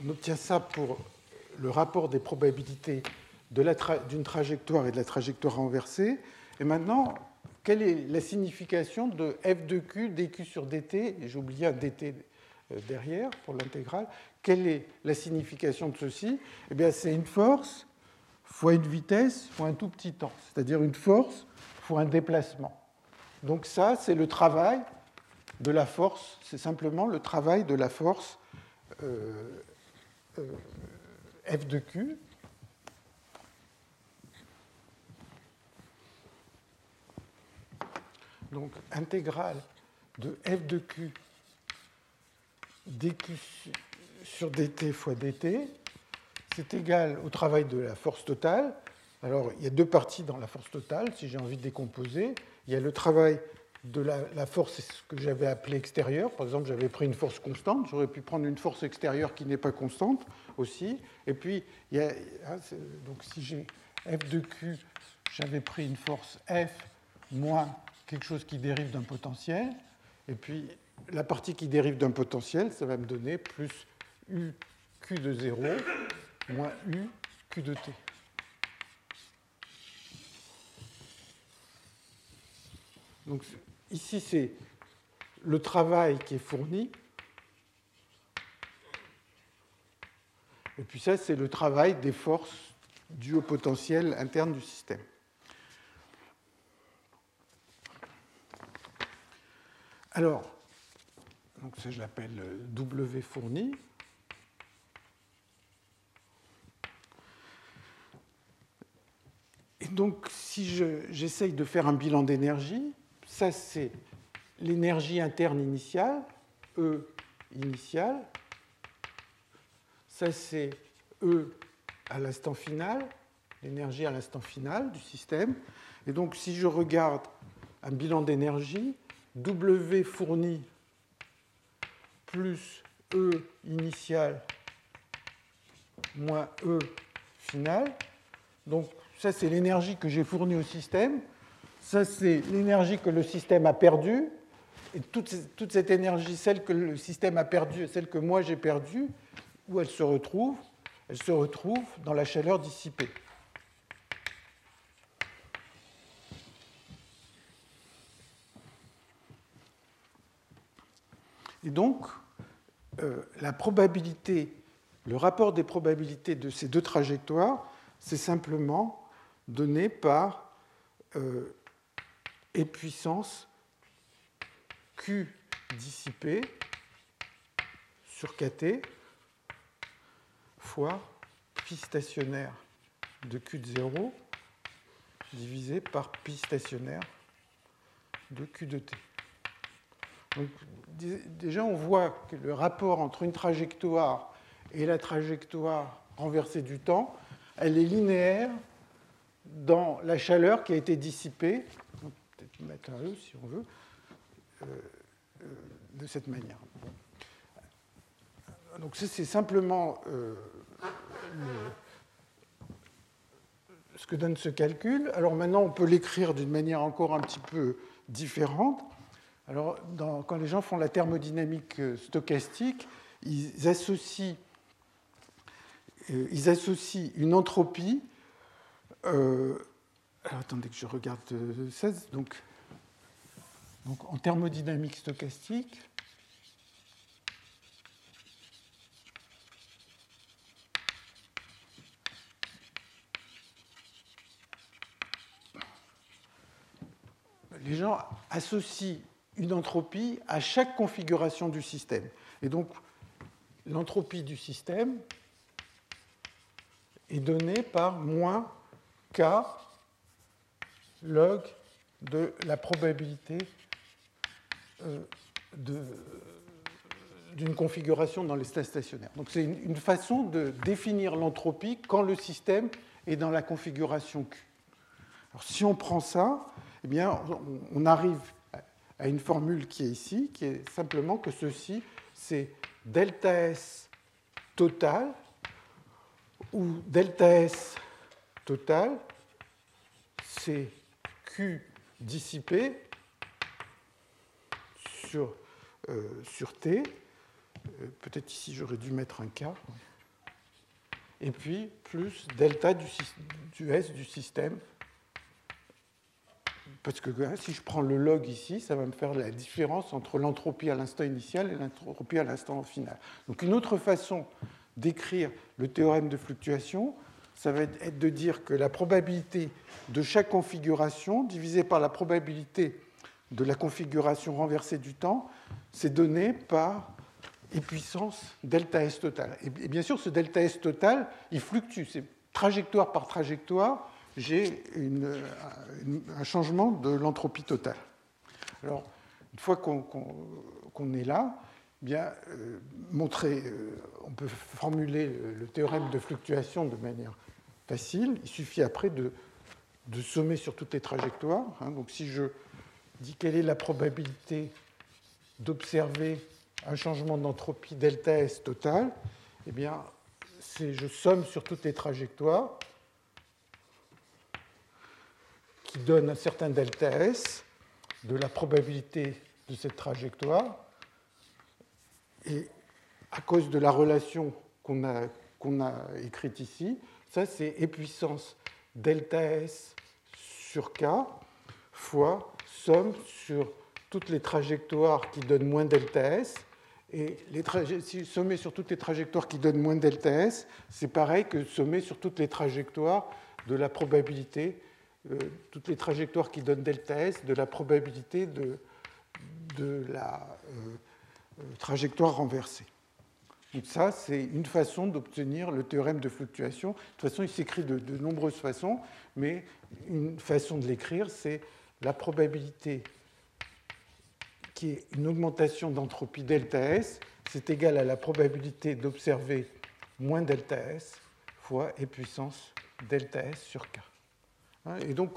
on obtient ça pour le rapport des probabilités d'une de tra trajectoire et de la trajectoire inversée. Et maintenant, quelle est la signification de f de q, dq sur dt? J'ai oublié un dt derrière pour l'intégrale. Quelle est la signification de ceci? Eh bien, c'est une force fois une vitesse fois un tout petit temps, c'est-à-dire une force fois un déplacement. Donc ça, c'est le travail de la force, c'est simplement le travail de la force Euh, euh, f de q. Donc, intégrale de f de q dq sur dt fois dt, c'est égal au travail de la force totale. Alors, il y a deux parties dans la force totale, si j'ai envie de décomposer. Il y a le travail de la, la force, c'est ce que j'avais appelé extérieure. Par exemple, j'avais pris une force constante. J'aurais pu prendre une force extérieure qui n'est pas constante aussi. Et puis, il y a, hein, donc si j'ai f de q, j'avais pris une force f moins quelque chose qui dérive d'un potentiel. Et puis, la partie qui dérive d'un potentiel, ça va me donner plus u q de zéro moins u q de t. Donc, ici, c'est le travail qui est fourni. Et puis ça, c'est le travail des forces dues au potentiel interne du système. Alors, donc ça, je l'appelle W fourni. Et donc, si je, j'essaye de faire un bilan d'énergie, ça, c'est l'énergie interne initiale, E initiale. Ça, c'est E à l'instant final, l'énergie à l'instant final du système. Et donc, si je regarde un bilan d'énergie, W fourni plus E initiale moins E finale. Donc, ça, c'est l'énergie que j'ai fournie au système. Ça, c'est l'énergie que le système a perdue. Et toute, toute cette énergie, celle que le système a perdue, celle que moi j'ai perdue, où elle se retrouve? Elle se retrouve dans la chaleur dissipée. Et donc, euh, la probabilité, le rapport des probabilités de ces deux trajectoires, c'est simplement donné par... Euh, et puissance Q dissipée sur Kt fois pi stationnaire de Q de zéro divisé par pi stationnaire de Q de T. Donc, déjà, on voit que le rapport entre une trajectoire et la trajectoire renversée du temps, elle est linéaire dans la chaleur qui a été dissipée, peut-être mettre un E si on veut, euh, euh, de cette manière. Bon. Donc c'est simplement euh, le, ce que donne ce calcul. Alors maintenant, on peut l'écrire d'une manière encore un petit peu différente. Alors dans, quand les gens font la thermodynamique stochastique, ils associent, euh, ils associent une entropie. Euh, alors, attendez que je regarde euh, seize. Donc, donc, en thermodynamique stochastique, les gens associent une entropie à chaque configuration du système. Et donc, l'entropie du système est donnée par moins K log de la probabilité euh, d'une configuration dans l'état stationnaire. Donc c'est une, une façon de définir l'entropie quand le système est dans la configuration Q. Alors si on prend ça, eh bien, on, on arrive à une formule qui est ici, qui est simplement que ceci, c'est delta S total, où delta S total, c'est Q dissipé sur, euh, sur T. Euh, Peut-être ici, j'aurais dû mettre un K. Et puis, plus delta du, du S du système. Parce que hein, si je prends le log ici, ça va me faire la différence entre l'entropie à l'instant initial et l'entropie à l'instant final. Donc, une autre façon d'écrire le théorème de fluctuation, ça va être de dire que la probabilité de chaque configuration divisée par la probabilité de la configuration renversée du temps, c'est donné par E puissance delta S total. Et bien sûr, ce delta S total, il fluctue. C'est trajectoire par trajectoire, j'ai une, une, un changement de l'entropie totale. Alors, une fois qu'on qu'on, qu'on est là, bien, euh, montrer, euh, on peut formuler le, le théorème de fluctuation de manière facile. Il suffit après de, de sommer sur toutes les trajectoires. Hein. Donc, si je dis quelle est la probabilité d'observer un changement d'entropie delta S total, eh bien, c'est je somme sur toutes les trajectoires qui donne un certain delta S de la probabilité de cette trajectoire. Et à cause de la relation qu'on a, qu'on a écrite ici, ça c'est E puissance delta S sur K fois somme sur toutes les trajectoires qui donnent moins delta S. Et les si sommer sur toutes les trajectoires qui donnent moins delta S, c'est pareil que sommer sur toutes les trajectoires de la probabilité, euh, toutes les trajectoires qui donnent delta S de la probabilité de, de la... Euh, trajectoire renversée. Donc ça, c'est une façon d'obtenir le théorème de fluctuation. De toute façon, il s'écrit de, de nombreuses façons, mais une façon de l'écrire, c'est la probabilité qui est une augmentation d'entropie delta S, c'est égal à la probabilité d'observer moins delta S fois E puissance delta S sur K. Et donc,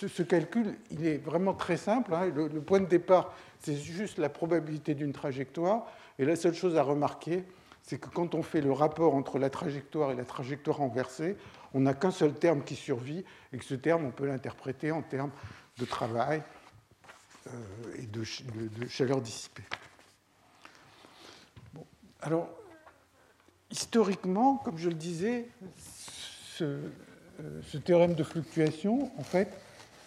ce, ce calcul, il est vraiment très simple. Hein. Le, le point de départ, c'est juste la probabilité d'une trajectoire. Et la seule chose à remarquer, c'est que quand on fait le rapport entre la trajectoire et la trajectoire renversée, on n'a qu'un seul terme qui survit, et que ce terme, on peut l'interpréter en termes de travail euh, et de, de chaleur dissipée. Bon. Alors, historiquement, comme je le disais, ce... ce théorème de fluctuation, en fait,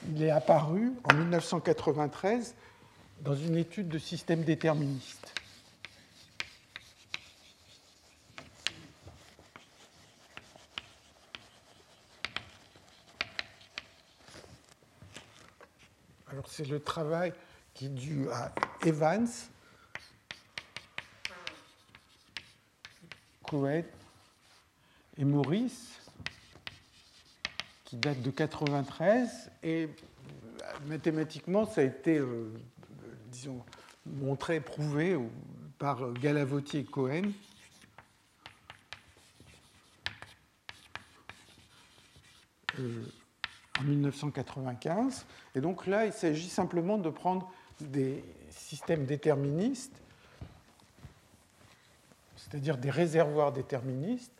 il est apparu en mille neuf cent quatre-vingt-treize dans une étude de système déterministe. Alors, c'est le travail qui est dû à Evans, Cohen et Morris, qui date de mille neuf cent quatre-vingt-treize, et mathématiquement, ça a été, euh, disons, montré, prouvé par Gallavotti et Cohen. Euh, en mille neuf cent quatre-vingt-quinze. Et donc là, il s'agit simplement de prendre des systèmes déterministes, c'est-à-dire des réservoirs déterministes.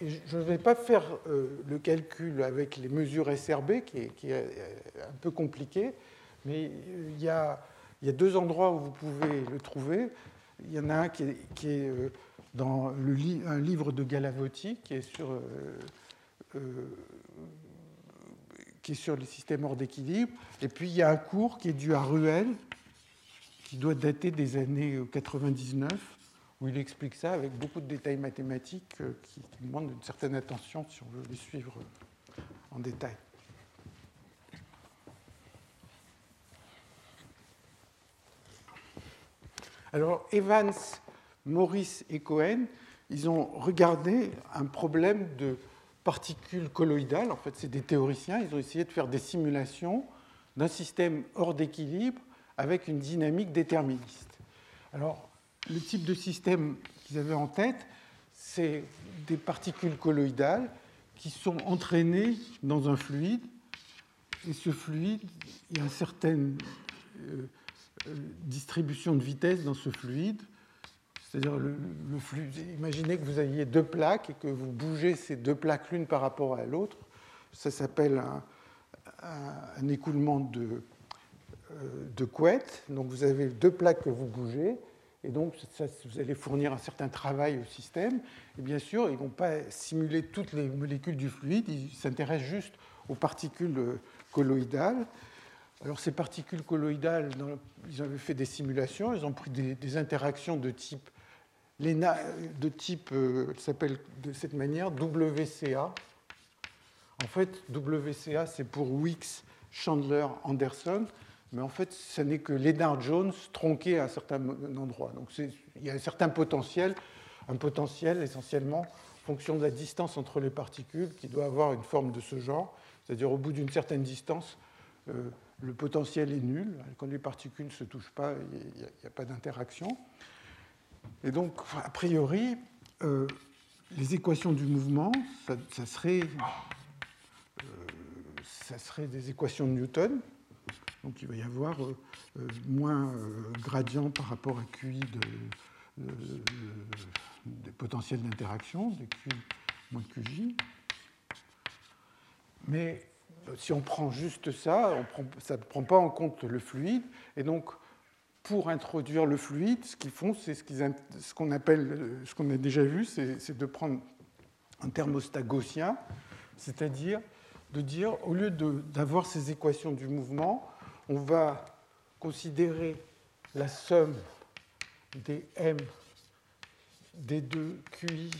Et je ne vais pas faire euh, le calcul avec les mesures S R B, qui est, qui est un peu compliqué, mais il y a, il y a deux endroits où vous pouvez le trouver. Il y en a un qui est, qui est dans le li- un livre de Gallavotti, qui est sur... Euh, euh, qui est sur les systèmes hors d'équilibre. Et puis, il y a un cours qui est dû à Ruel, qui doit dater des années quatre-vingt-dix-neuf, où il explique ça avec beaucoup de détails mathématiques qui, qui demandent une certaine attention si on veut les suivre en détail. Alors, Evans, Morris et Cohen, ils ont regardé un problème de particules colloïdales, en fait c'est des théoriciens, ils ont essayé de faire des simulations d'un système hors d'équilibre avec une dynamique déterministe. Alors, le type de système qu'ils avaient en tête, c'est des particules colloïdales qui sont entraînées dans un fluide, et ce fluide, il y a une certaine euh, distribution de vitesse dans ce fluide. C'est-à-dire, le, le flux, imaginez que vous ayez deux plaques et que vous bougez ces deux plaques l'une par rapport à l'autre. Ça s'appelle un, un, un écoulement de, euh, de couette. Donc, vous avez deux plaques que vous bougez. Et donc, ça, vous allez fournir un certain travail au système. Et bien sûr, ils ne vont pas simuler toutes les molécules du fluide. Ils s'intéressent juste aux particules colloïdales. Alors, ces particules colloïdales, dans, ils avaient fait des simulations. Ils ont pris des, des interactions de type... L'ENA de type, euh, s'appelle de cette manière, W C A. En fait, W C A, c'est pour Weeks, Chandler, Anderson, mais en fait, ça n'est que Lennard-Jones tronqué à un certain endroit. Donc, c'est, il y a un certain potentiel, un potentiel essentiellement en fonction de la distance entre les particules qui doit avoir une forme de ce genre, c'est-à-dire au bout d'une certaine distance, euh, le potentiel est nul. Quand les particules ne se touchent pas, il n'y a, a pas d'interaction. Et donc, a priori, euh, les équations du mouvement, ça, ça, serait, euh, ça serait des équations de Newton. Donc, il va y avoir euh, euh, moins euh, gradient par rapport à Q I de, euh, des potentiels d'interaction, de Q I moins Q J. Mais euh, si on prend juste ça, on prend, ça ne prend pas en compte le fluide. Et donc, pour introduire le fluide, ce qu'ils font, c'est ce, qu'ils, ce qu'on appelle, ce qu'on a déjà vu, c'est, c'est de prendre un thermostat gaussien, c'est-à-dire de dire, au lieu de, d'avoir ces équations du mouvement, on va considérer la somme des M D deux Q I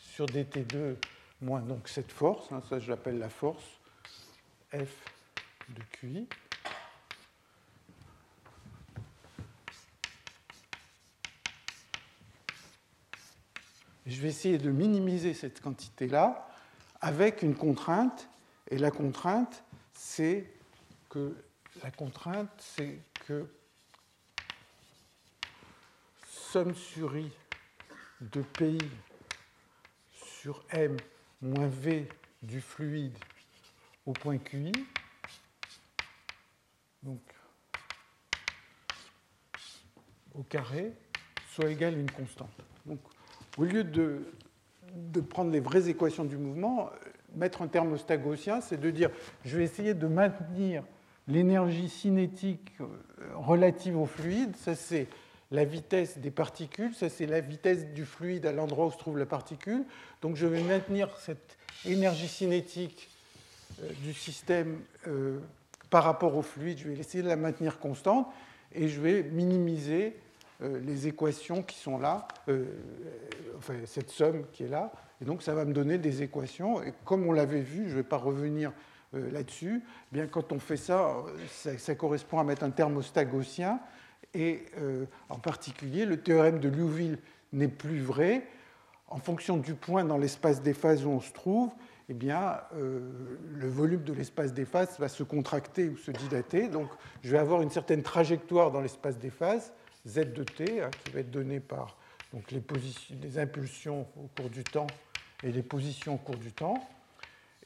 sur D T deux moins donc cette force, hein, ça je l'appelle la force F de Q I. Je vais essayer de minimiser cette quantité-là avec une contrainte. Et la contrainte, c'est que, la contrainte, c'est que somme sur I de P I sur M moins V du fluide au point Q I. Donc, au carré, soit égale à une constante. Donc, au lieu de, de prendre les vraies équations du mouvement, mettre un thermostat gaussien, c'est de dire, je vais essayer de maintenir l'énergie cinétique relative au fluide, ça c'est la vitesse des particules, ça c'est la vitesse du fluide à l'endroit où se trouve la particule, donc je vais maintenir cette énergie cinétique du système euh, par rapport au fluide, je vais essayer de la maintenir constante, et je vais minimiser les équations qui sont là, euh, enfin cette somme qui est là, et donc ça va me donner des équations, et comme on l'avait vu, je ne vais pas revenir euh, là-dessus, eh bien quand on fait ça, ça, ça correspond à mettre un thermostat gaussien, et euh, en particulier, le théorème de Liouville n'est plus vrai, en fonction du point dans l'espace des phases où on se trouve, eh bien, euh, le volume de l'espace des phases va se contracter ou se dilater, donc je vais avoir une certaine trajectoire dans l'espace des phases, Z de t, hein, qui va être donné par donc, les, positions, les impulsions au cours du temps et les positions au cours du temps.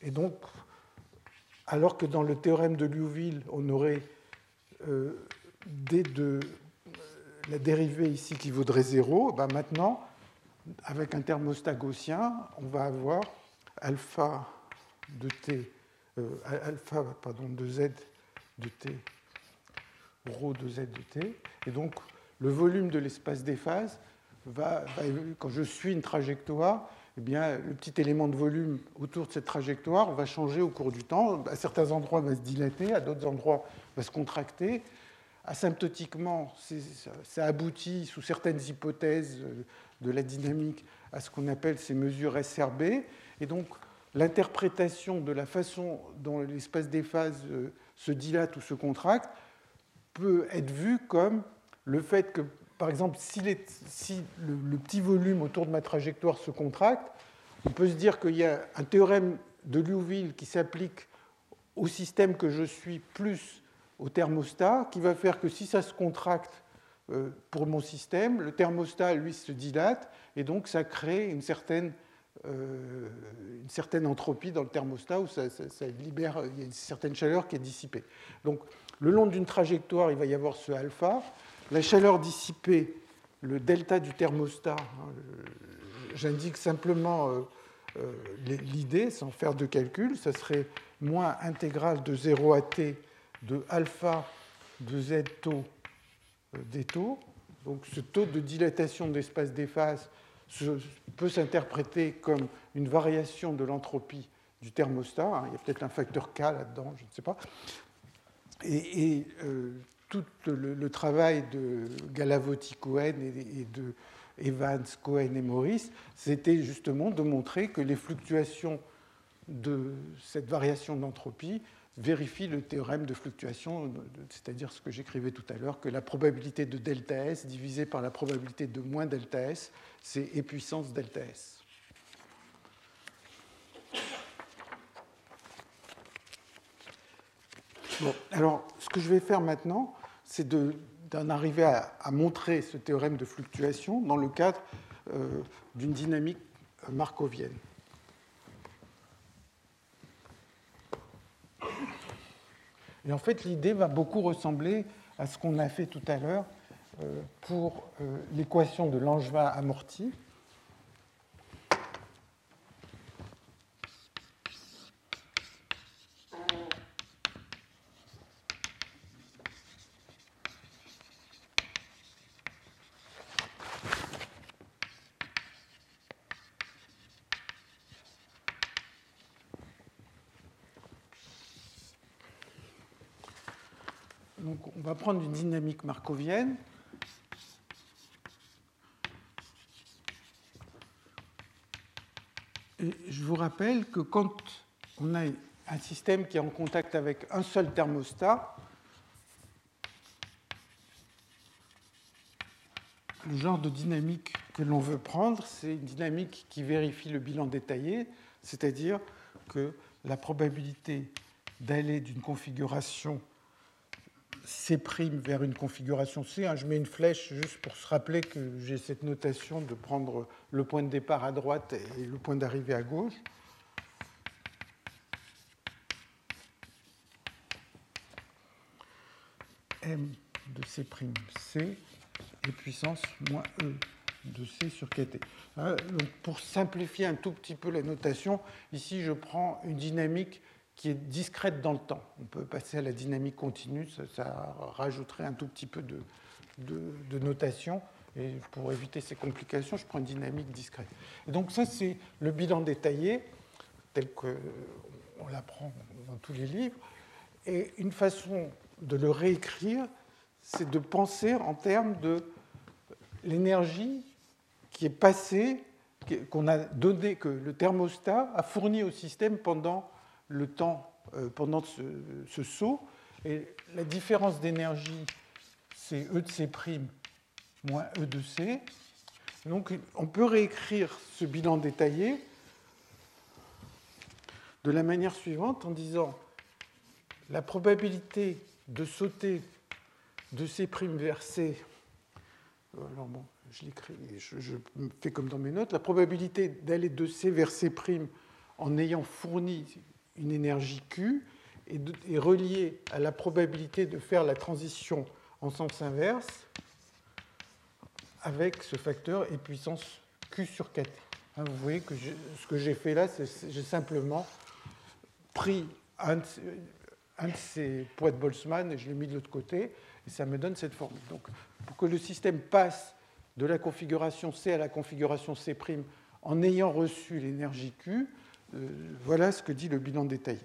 Et donc, alors que dans le théorème de Liouville, on aurait euh, des deux, la dérivée ici qui vaudrait zéro. Ben maintenant, avec un thermostat gaussien, on va avoir alpha de t, euh, alpha pardon, de z de t, rho de z de t, et donc le volume de l'espace des phases va, va quand je suis une trajectoire, eh bien, le petit élément de volume autour de cette trajectoire va changer au cours du temps. À certains endroits, va se dilater, à d'autres endroits, va se contracter. Asymptotiquement, ça aboutit, sous certaines hypothèses de la dynamique, à ce qu'on appelle ces mesures S R B. Et donc, l'interprétation de la façon dont l'espace des phases se dilate ou se contracte peut être vue comme le fait que, par exemple, si, les, si le, le petit volume autour de ma trajectoire se contracte, on peut se dire qu'il y a un théorème de Liouville qui s'applique au système que je suis plus au thermostat, qui va faire que si ça se contracte euh, pour mon système, le thermostat, lui, se dilate, et donc ça crée une certaine, euh, une certaine entropie dans le thermostat où ça, ça, ça libère, il y a une certaine chaleur qui est dissipée. Donc, le long d'une trajectoire, il va y avoir ce alpha. La chaleur dissipée, le delta du thermostat, hein, j'indique simplement euh, euh, l'idée, sans faire de calcul, ça serait moins intégrale de zéro à t de alpha de z taux euh, des taux. Donc ce taux de dilatation de l'espace des phases se, peut s'interpréter comme une variation de l'entropie du thermostat. Hein, il y a peut-être un facteur K là-dedans, je ne sais pas. Et... et euh, tout le, le travail de Gallavotti, Cohen et, et de Evans, Cohen et Morris, c'était justement de montrer que les fluctuations de cette variation d'entropie vérifient le théorème de fluctuation, c'est-à-dire ce que j'écrivais tout à l'heure, que la probabilité de delta S divisée par la probabilité de moins delta S, c'est E puissance delta S. Bon, alors, ce que je vais faire maintenant, c'est d'en arriver à, à montrer ce théorème de fluctuation dans le cadre euh, d'une dynamique markovienne. Et en fait, l'idée va beaucoup ressembler à ce qu'on a fait tout à l'heure euh, pour euh, l'équation de Langevin amortie. On va prendre une dynamique markovienne et je vous rappelle que quand on a un système qui est en contact avec un seul thermostat, le genre de dynamique que l'on veut prendre, c'est une dynamique qui vérifie le bilan détaillé, c'est-à-dire que la probabilité d'aller d'une configuration C' vers une configuration C. Je mets une flèche juste pour se rappeler que j'ai cette notation de prendre le point de départ à droite et le point d'arrivée à gauche. M de C' C et puissance moins E de C sur Kt. Donc pour simplifier un tout petit peu la notation, ici je prends une dynamique qui est discrète dans le temps. On peut passer à la dynamique continue, ça, ça rajouterait un tout petit peu de, de, de notation, et pour éviter ces complications, je prends une dynamique discrète. Et donc ça, c'est le bilan détaillé, tel qu'on l'apprend dans tous les livres, et une façon de le réécrire, c'est de penser en termes de l'énergie qui est passée, qu'on a donnée, que le thermostat a fourni au système pendant le temps euh, pendant ce, ce saut. Et la différence d'énergie, c'est E de C' moins E de C. Donc, on peut réécrire ce bilan détaillé de la manière suivante en disant la probabilité de sauter de C' vers C. Alors, bon, je l'écris, je, je fais comme dans mes notes. La probabilité d'aller de C vers C' en ayant fourni une énergie Q est, de, est reliée à la probabilité de faire la transition en sens inverse avec ce facteur et puissance Q sur quatre. Hein, vous voyez que je, ce que j'ai fait là, c'est j'ai simplement pris un de, un de ces poids de Boltzmann et je l'ai mis de l'autre côté et ça me donne cette formule. Donc, pour que le système passe de la configuration C à la configuration C' en ayant reçu l'énergie Q, euh, voilà ce que dit le bilan détaillé.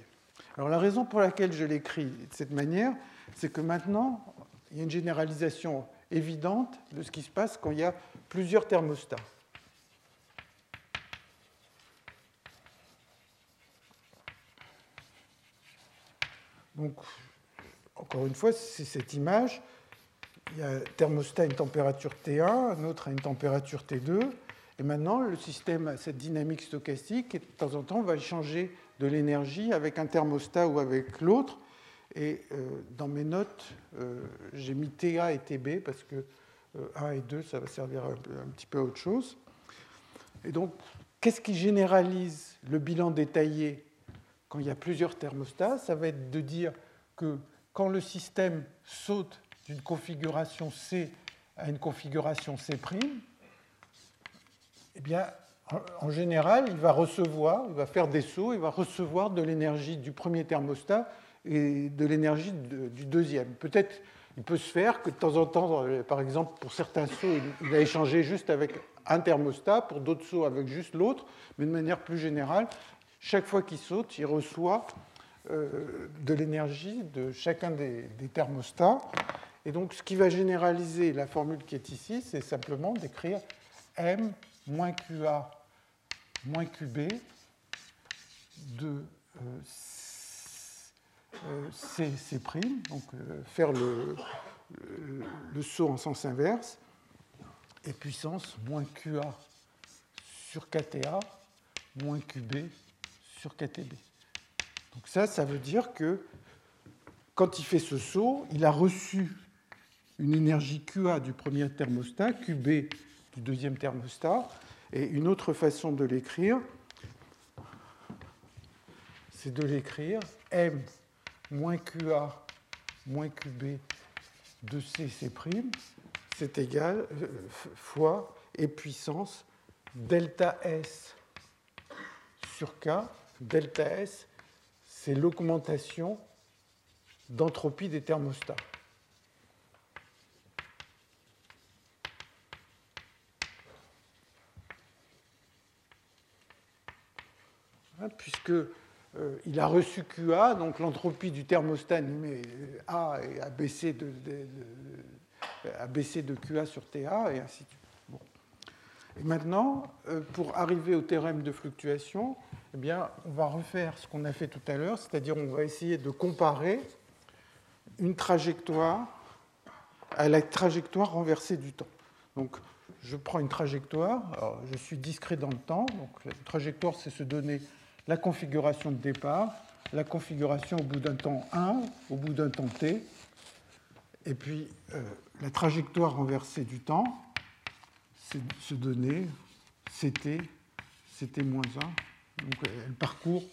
Alors la raison pour laquelle je l'écris de cette manière, c'est que maintenant, il y a une généralisation évidente de ce qui se passe quand il y a plusieurs thermostats. Donc, encore une fois, c'est cette image. Il y a un thermostat à une température T un, un autre à une température T deux. Et maintenant, le système a cette dynamique stochastique et de temps en temps, on va échanger de l'énergie avec un thermostat ou avec l'autre. Et euh, dans mes notes, euh, j'ai mis T A et T B parce que euh, un et deux, ça va servir un, peu, un petit peu à autre chose. Et donc, qu'est-ce qui généralise le bilan détaillé quand il y a plusieurs thermostats? Ça va être de dire que quand le système saute d'une configuration C à une configuration C', eh bien, en général, il va recevoir, il va faire des sauts, il va recevoir de l'énergie du premier thermostat et de l'énergie de, du deuxième. Peut-être, il peut se faire que de temps en temps, par exemple, pour certains sauts, il a échangé juste avec un thermostat, pour d'autres sauts avec juste l'autre, mais de manière plus générale, chaque fois qu'il saute, il reçoit euh, de l'énergie de chacun des, des thermostats. Et donc, ce qui va généraliser la formule qui est ici, c'est simplement d'écrire M moins Q A moins Q B de euh, C, C', donc euh, faire le, le, le saut en sens inverse, et puissance moins Q A sur K T A moins Q B sur K T B. Donc ça, ça veut dire que quand il fait ce saut, il a reçu une énergie Q A du premier thermostat, Q B du deuxième thermostat. Et une autre façon de l'écrire, c'est de l'écrire M moins Q A moins Q B de C, C', c'est égal euh, fois et puissance delta S sur K. Delta S, c'est l'augmentation d'entropie des thermostats. Puisque euh, il a reçu Q A, donc l'entropie du thermostat animé A et a baissé de, de, de, a baissé de Q A sur T A, et ainsi de suite. Bon. Et maintenant, euh, pour arriver au théorème de fluctuation, eh bien, on va refaire ce qu'on a fait tout à l'heure, c'est-à-dire on va essayer de comparer une trajectoire à la trajectoire renversée du temps. Donc, je prends une trajectoire, alors, je suis discret dans le temps, donc la trajectoire, c'est se donner la configuration de départ, la configuration au bout d'un temps un, au bout d'un temps t, et puis euh, la trajectoire renversée du temps, c'est se donner ct, ct moins un, donc elle parcourt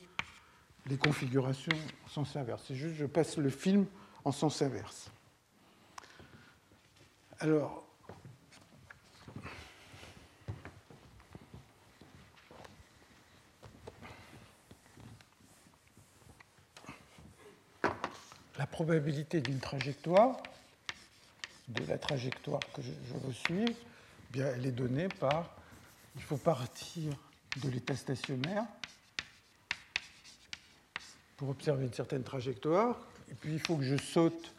les configurations en sens inverse. C'est juste je passe le film en sens inverse. Alors, la probabilité d'une trajectoire, de la trajectoire que je veux suivre, eh bien, elle est donnée par, il faut partir de l'état stationnaire pour observer une certaine trajectoire, et puis il faut que je saute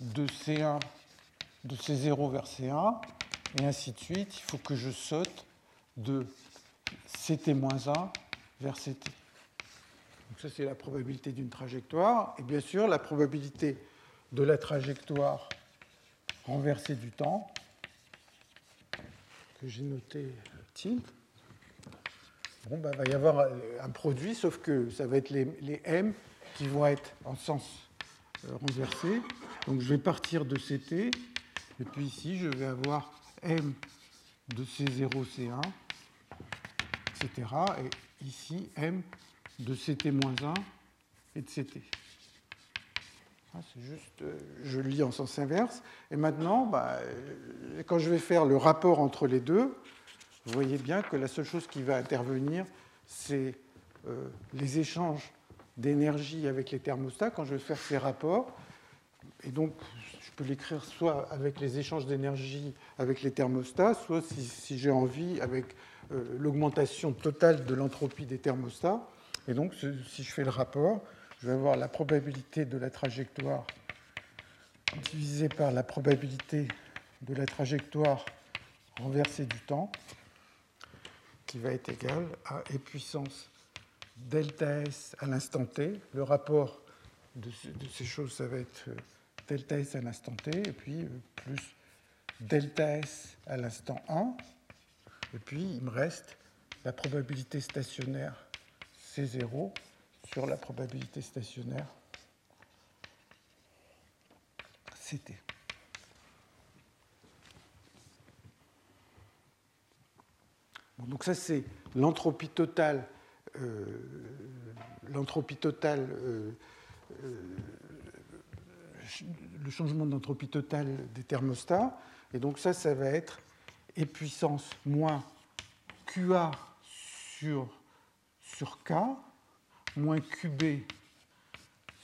de C un, de C zéro vers C un, et ainsi de suite, il faut que je saute de C T moins un vers C T. Donc ça, c'est la probabilité d'une trajectoire. Et bien sûr, la probabilité de la trajectoire renversée du temps, que j'ai noté tilde. Bon, ben, il va y avoir un produit, sauf que ça va être les, les M qui vont être en sens euh, renversé. Donc je vais partir de C T, et puis ici, je vais avoir M de C zéro, C un, et cetera. Et ici, M de C T moins un et de C T. C'est juste, je le lis en sens inverse. Et maintenant, bah, quand je vais faire le rapport entre les deux, vous voyez bien que la seule chose qui va intervenir, c'est euh, les échanges d'énergie avec les thermostats. Quand je vais faire ces rapports, et donc je peux l'écrire soit avec les échanges d'énergie avec les thermostats, soit, si, si j'ai envie, avec euh, l'augmentation totale de l'entropie des thermostats. Et donc, si je fais le rapport, je vais avoir la probabilité de la trajectoire divisée par la probabilité de la trajectoire renversée du temps, qui va être égale à E puissance delta S à l'instant T. Le rapport de ces choses, ça va être delta S à l'instant T, et puis plus delta S à l'instant un. Et puis, il me reste la probabilité stationnaire C zéro sur la probabilité stationnaire C T. Bon, donc ça, c'est l'entropie totale, euh, l'entropie totale, euh, euh, le changement d'entropie totale des thermostats. Et donc ça, ça va être E puissance moins Q A sur, sur K, moins Q B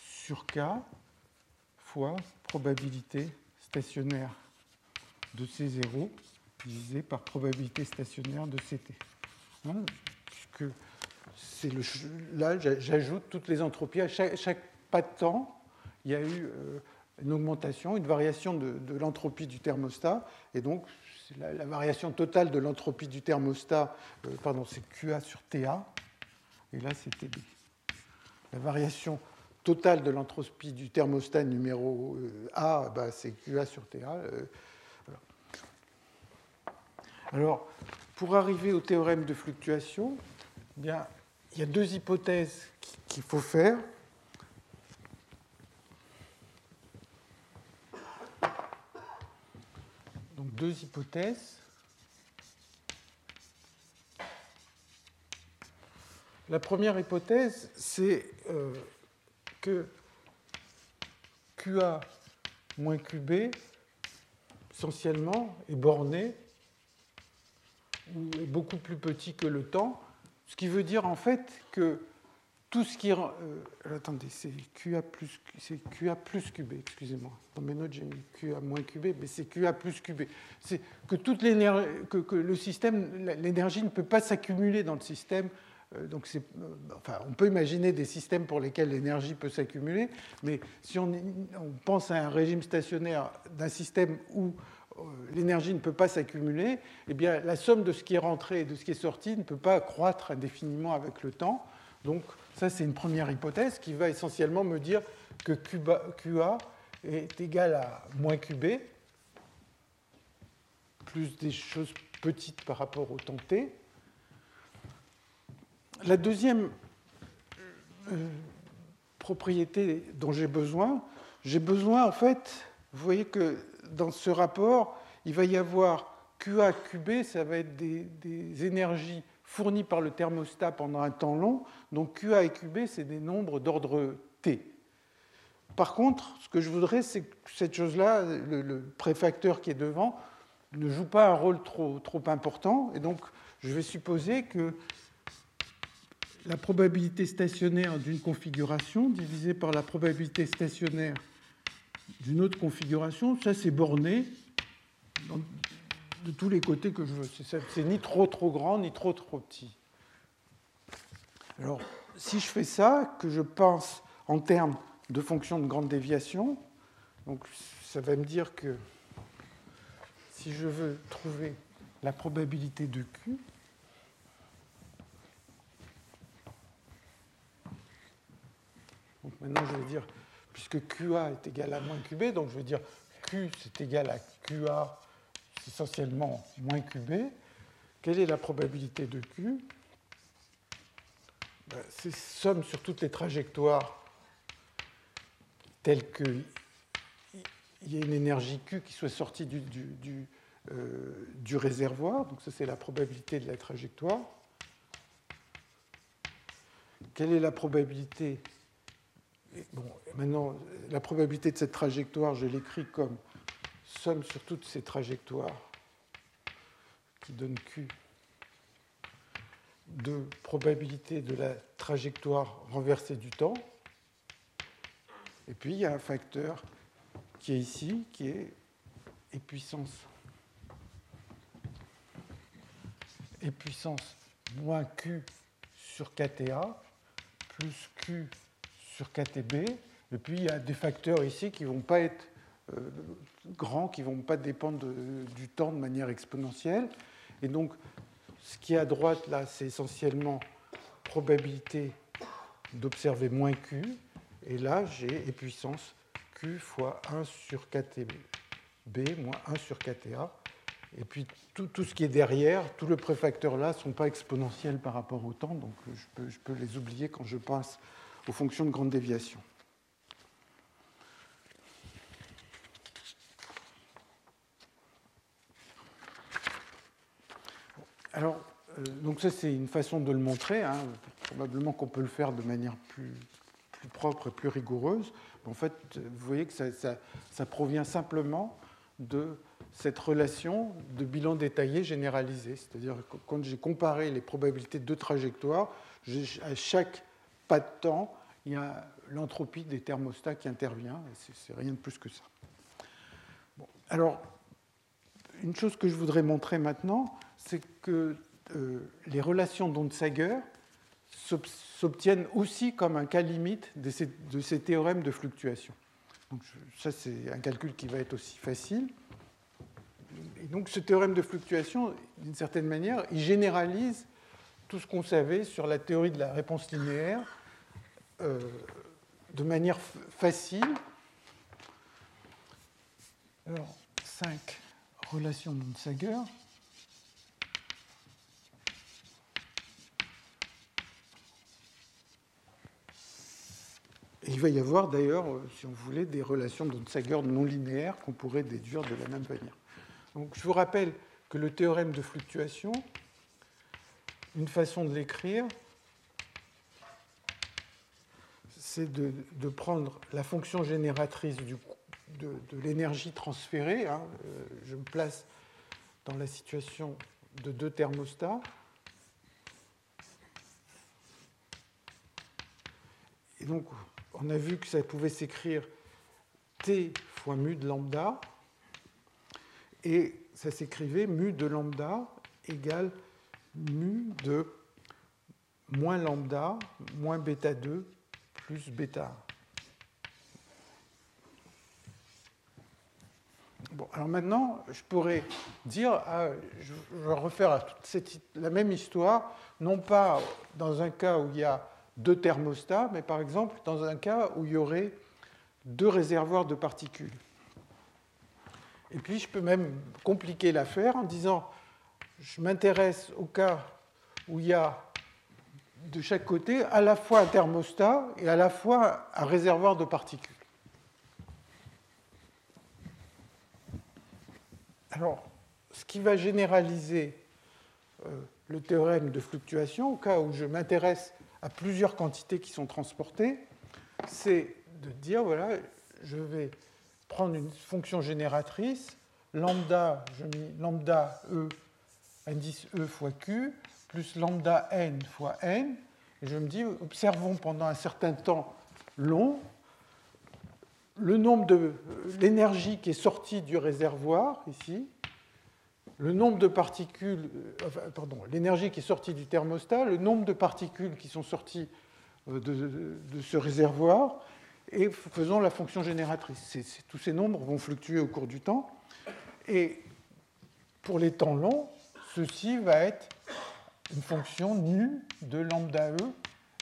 sur K, fois probabilité stationnaire de C zéro divisé par probabilité stationnaire de C T. Hein, puisque c'est le, là, j'ajoute toutes les entropies. À chaque, chaque pas de temps, il y a eu euh, une augmentation, une variation de, de l'entropie du thermostat. Et donc, c'est la, la variation totale de l'entropie du thermostat, euh, pardon, c'est Q A sur T A. Et là, c'est T B. La variation totale de l'entropie du thermostat numéro A, bah, c'est Q A sur T A. Euh, voilà. Alors, pour arriver au théorème de fluctuation, eh bien, il y a deux hypothèses qu'il faut faire. Donc, deux hypothèses. La première hypothèse, c'est euh, que Q A moins Q B, essentiellement, est borné, ou est beaucoup plus petit que le temps, ce qui veut dire en fait que tout ce qui... Euh, attendez, c'est Q A plus, c'est Q A plus Q B, excusez-moi. Dans mes notes, j'ai mis Q A moins Q B, mais c'est Q A plus Q B. C'est que, toute l'énergie, que, que le système, l'énergie ne peut pas s'accumuler dans le système. Donc c'est, enfin, on peut imaginer des systèmes pour lesquels l'énergie peut s'accumuler, mais si on, on pense à un régime stationnaire d'un système où euh, l'énergie ne peut pas s'accumuler, eh bien, la somme de ce qui est rentré et de ce qui est sorti ne peut pas croître indéfiniment avec le temps. Donc ça, c'est une première hypothèse qui va essentiellement me dire que Q A est égal à moins Q B, plus des choses petites par rapport au temps T. La deuxième euh, propriété dont j'ai besoin, j'ai besoin en fait, vous voyez que dans ce rapport, il va y avoir Q A, Q B, ça va être des, des énergies fournies par le thermostat pendant un temps long. Donc Q A et Q B, c'est des nombres d'ordre T. Par contre, ce que je voudrais, c'est que cette chose-là, le, le préfacteur qui est devant, ne joue pas un rôle trop, trop important. Et donc, je vais supposer que la probabilité stationnaire d'une configuration divisée par la probabilité stationnaire d'une autre configuration, ça c'est borné de tous les côtés que je veux. C'est, c'est ni trop trop grand, ni trop trop petit. Alors, si je fais ça, que je pense en termes de fonction de grande déviation, donc ça va me dire que si je veux trouver la probabilité de Q, donc maintenant, je vais dire, puisque Q A est égal à moins Q B, donc je vais dire Q, c'est égal à Q A, c'est essentiellement moins Q B. Quelle est la probabilité de Q? Ben, c'est somme sur toutes les trajectoires telles qu'il y a une énergie Q qui soit sortie du, du, du, euh, du réservoir. Donc ça, c'est la probabilité de la trajectoire. Quelle est la probabilité Et bon, et maintenant, la probabilité de cette trajectoire, je l'écris comme somme sur toutes ces trajectoires qui donne Q de probabilité de la trajectoire renversée du temps. Et puis, il y a un facteur qui est ici, qui est et puissance. Et puissance moins Q sur K T A plus Q sur K T B. Et puis, il y a des facteurs ici qui ne vont pas être euh, grands, qui ne vont pas dépendre de, du temps de manière exponentielle. Et donc, ce qui est à droite, là, c'est essentiellement probabilité d'observer moins Q. Et là, j'ai et puissance Q fois un sur K T B, moins un sur K T A. Et puis, tout, tout ce qui est derrière, tous les préfacteurs-là ne sont pas exponentiels par rapport au temps. Donc, je peux, je peux les oublier quand je passe aux fonctions de grande déviation. Alors, euh, donc ça, c'est une façon de le montrer. Hein. Probablement qu'on peut le faire de manière plus, plus propre et plus rigoureuse. Mais en fait, vous voyez que ça, ça, ça provient simplement de cette relation de bilan détaillé généralisé. C'est-à-dire que quand j'ai comparé les probabilités de deux trajectoires, à chaque pas de temps, il y a l'entropie des thermostats qui intervient. Et c'est rien de plus que ça. Bon, alors, une chose que je voudrais montrer maintenant, c'est que euh, les relations d'Onsager s'obtiennent aussi comme un cas limite de ces, de ces théorèmes de fluctuation. Donc, je, ça, c'est un calcul qui va être aussi facile. Et donc, ce théorème de fluctuation, d'une certaine manière, il généralise tout ce qu'on savait sur la théorie de la réponse linéaire euh, de manière facile. Alors, cinq relations d'Onsager. Et il va y avoir d'ailleurs, si on voulait, des relations d'Onsager non linéaires qu'on pourrait déduire de la même manière. Donc, je vous rappelle que le théorème de fluctuation, une façon de l'écrire, c'est de, de prendre la fonction génératrice du, de, de l'énergie transférée. Hein, je me place dans la situation de deux thermostats. Et donc, on a vu que ça pouvait s'écrire T fois mu de lambda. Et ça s'écrivait mu de lambda égale mu de moins lambda moins bêta deux plus bêta un. Bon, alors maintenant, je pourrais dire, ah, je vais refaire à toute cette, la même histoire, non pas dans un cas où il y a deux thermostats, mais par exemple dans un cas où il y aurait deux réservoirs de particules. Et puis, je peux même compliquer l'affaire en disant, je m'intéresse au cas où il y a de chaque côté à la fois un thermostat et à la fois un réservoir de particules. Alors, ce qui va généraliser le théorème de fluctuation, au cas où je m'intéresse à plusieurs quantités qui sont transportées, c'est de dire, voilà, je vais prendre une fonction génératrice, lambda, je mets lambda E, indice E fois Q, plus lambda N fois N, et je me dis, observons pendant un certain temps long le nombre de l'énergie qui est sortie du réservoir, ici, le nombre de particules, enfin, pardon, l'énergie qui est sortie du thermostat, le nombre de particules qui sont sorties de, de, de ce réservoir, et faisons la fonction génératrice. C'est, c'est, tous ces nombres vont fluctuer au cours du temps. Et pour les temps longs, ceci va être une fonction nu de lambda E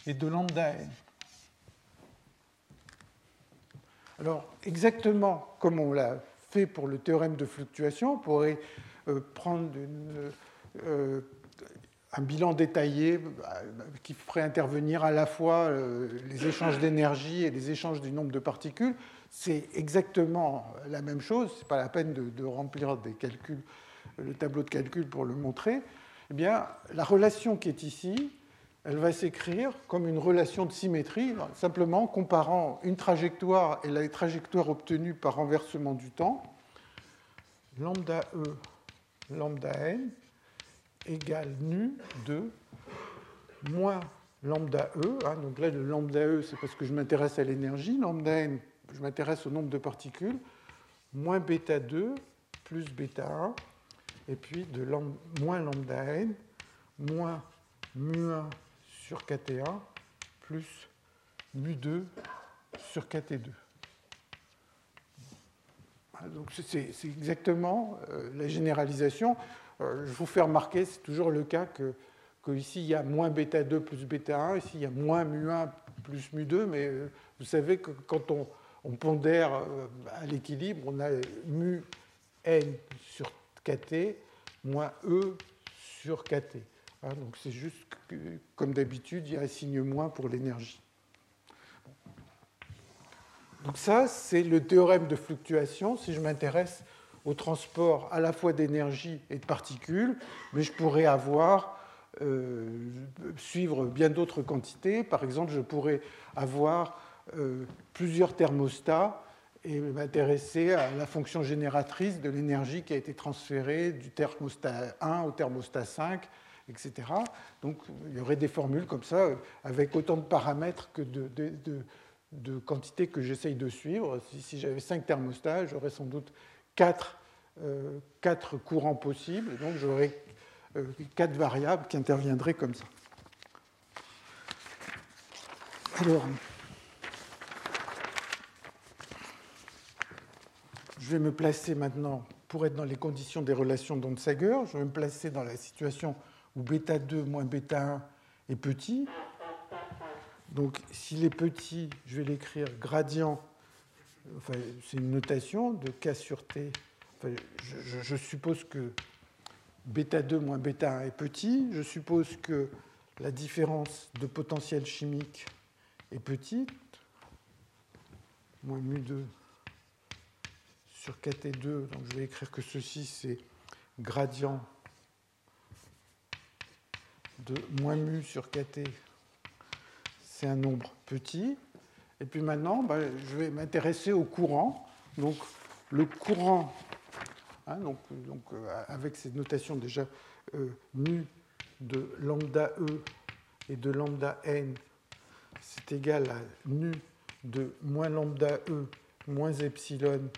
et de lambda N. Alors, exactement comme on l'a fait pour le théorème de fluctuation, on pourrait euh, prendre une, euh, un bilan détaillé qui ferait intervenir à la fois les échanges d'énergie et les échanges du nombre de particules. C'est exactement la même chose. Ce n'est pas la peine de, de remplir des calculs, le tableau de calcul pour le montrer. Eh bien, la relation qui est ici, elle va s'écrire comme une relation de symétrie, simplement comparant une trajectoire et la trajectoire obtenue par renversement du temps, lambda E, lambda N, égale nu de moins lambda E. Hein, donc là, le lambda E, c'est parce que je m'intéresse à l'énergie. Lambda N, je m'intéresse au nombre de particules. Moins bêta deux plus bêta un. Et puis de lambda, moins lambda N, moins mu un sur k t un plus mu deux sur k t deux. Donc c'est exactement euh, la généralisation. Euh, je vous fais remarquer, c'est toujours le cas que, que ici il y a moins bêta deux plus bêta un, ici il y a moins mu un plus mu deux, mais euh, vous savez que quand on, on pondère euh, à l'équilibre, on a mu n sur kt moins e sur kt. Hein, donc c'est juste que, comme d'habitude, il y a un signe moins pour l'énergie. Donc ça, c'est le théorème de fluctuation. Si je m'intéresse au transport à la fois d'énergie et de particules, mais je pourrais avoir, euh, suivre bien d'autres quantités. Par exemple, je pourrais avoir euh, plusieurs thermostats et m'intéresser à la fonction génératrice de l'énergie qui a été transférée du thermostat un au thermostat cinq, et cetera. Donc il y aurait des formules comme ça, avec autant de paramètres que de... de, de de quantité que j'essaye de suivre. Si, si j'avais cinq thermostats, j'aurais sans doute quatre, euh, quatre courants possibles, donc j'aurais euh, quatre variables qui interviendraient comme ça. Alors, je vais me placer maintenant, pour être dans les conditions des relations d'Onsager, je vais me placer dans la situation où bêta deux moins bêta un est petit. Donc, s'il est petit, je vais l'écrire gradient, enfin, c'est une notation de k sur t. Enfin, je, je, je suppose que bêta deux moins bêta un est petit. Je suppose que la différence de potentiel chimique est petite. Moins mu deux sur kt deux. Donc, je vais écrire que ceci, c'est gradient de moins mu sur kt. C'est un nombre petit. Et puis maintenant, ben, je vais m'intéresser au courant. Donc, le courant, hein, donc, donc, euh, avec cette notation déjà euh, nu de lambda E et de lambda N, c'est égal à nu de moins lambda E moins epsilon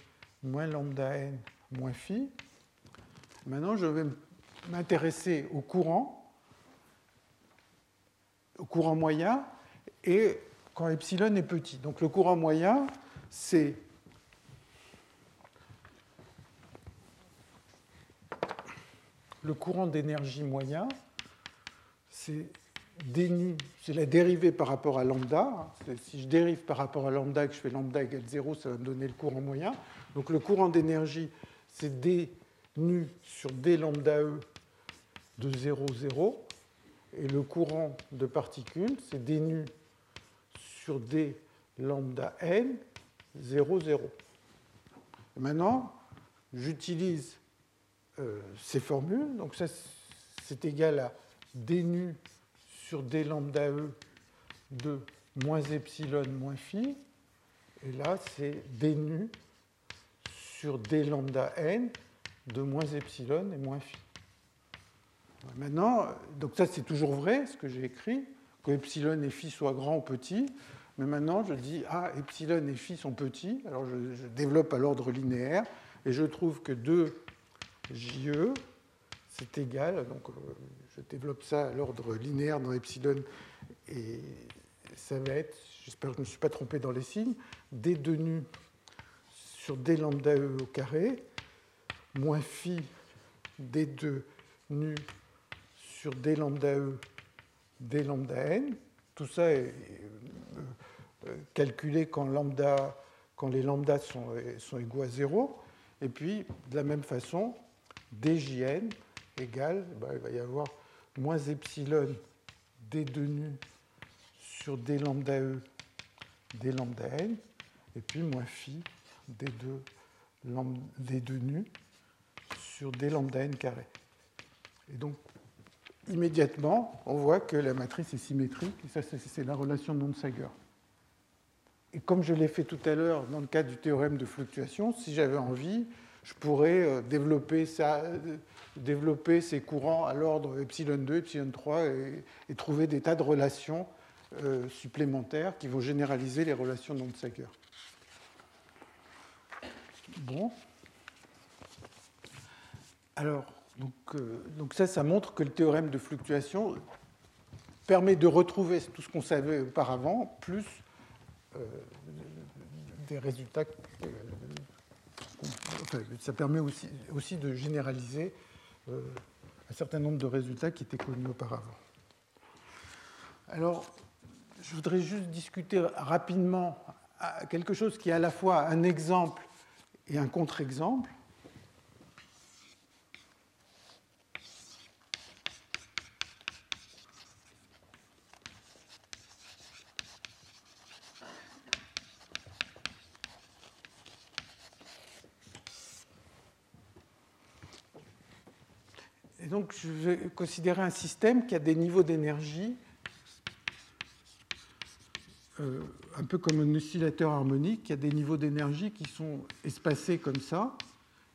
moins lambda N moins phi. Maintenant, je vais m'intéresser au courant, au courant moyen, et quand epsilon est petit. Donc le courant moyen, c'est le courant d'énergie moyen, c'est déni, c'est la dérivée par rapport à lambda. Si je dérive par rapport à lambda et que je fais lambda égale zéro, ça va me donner le courant moyen. Donc le courant d'énergie, c'est d nu sur d lambda e de zéro, zéro. Et le courant de particules, c'est d nu sur d lambda n, zéro, zéro. Et maintenant, j'utilise euh, ces formules. Donc ça, c'est égal à d nu sur d lambda e de moins epsilon moins phi. Et là, c'est d nu sur d lambda n de moins epsilon et moins phi. Maintenant, donc ça, c'est toujours vrai, ce que j'ai écrit, que epsilon et phi soient grands ou petits. Mais maintenant, je dis, ah, epsilon et phi sont petits. Alors, je, je développe à l'ordre linéaire. Et je trouve que deux J E, c'est égal. Donc, je développe ça à l'ordre linéaire dans epsilon. Et ça va être, j'espère que je ne me suis pas trompé dans les signes, D deux nu sur D lambda E au carré, moins phi D deux nu sur d lambda e, d lambda n. Tout ça est calculé quand, lambda, quand les lambdas sont, sont égaux à zéro. Et puis, de la même façon, djn égale, ben, il va y avoir moins epsilon d deux nu sur d lambda e, d lambda n, et puis moins phi d deux, lambda, d deux nu sur d lambda n carré. Et donc, immédiatement, on voit que la matrice est symétrique. Et ça, c'est la relation de Nonsager. Et comme je l'ai fait tout à l'heure dans le cadre du théorème de fluctuation, si j'avais envie, je pourrais développer, ça, développer ces courants à l'ordre epsilon deux, epsilon trois et, et trouver des tas de relations euh, supplémentaires qui vont généraliser les relations de Nonsager. Bon. Alors, donc, euh, donc ça, ça montre que le théorème de fluctuation permet de retrouver tout ce qu'on savait auparavant, plus euh, des résultats. Euh, enfin, ça permet aussi, aussi de généraliser euh, un certain nombre de résultats qui étaient connus auparavant. Alors, je voudrais juste discuter rapidement à quelque chose qui est à la fois un exemple et un contre-exemple. Et donc, je vais considérer un système qui a des niveaux d'énergie, euh, un peu comme un oscillateur harmonique, qui a des niveaux d'énergie qui sont espacés comme ça,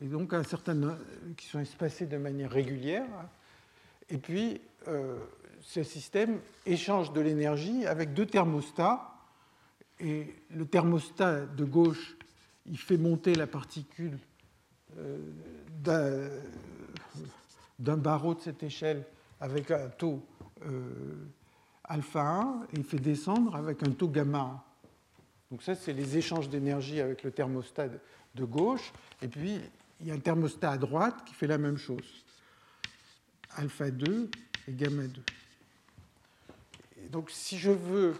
et donc un certain, qui sont espacés de manière régulière. Et puis, euh, ce système échange de l'énergie avec deux thermostats. Et le thermostat de gauche, il fait monter la particule euh, d'un... d'un barreau de cette échelle avec un taux euh, alpha un, et il fait descendre avec un taux gamma un. Donc ça, c'est les échanges d'énergie avec le thermostat de gauche. Et puis, il y a un thermostat à droite qui fait la même chose. Alpha deux et gamma deux. Et donc, si je veux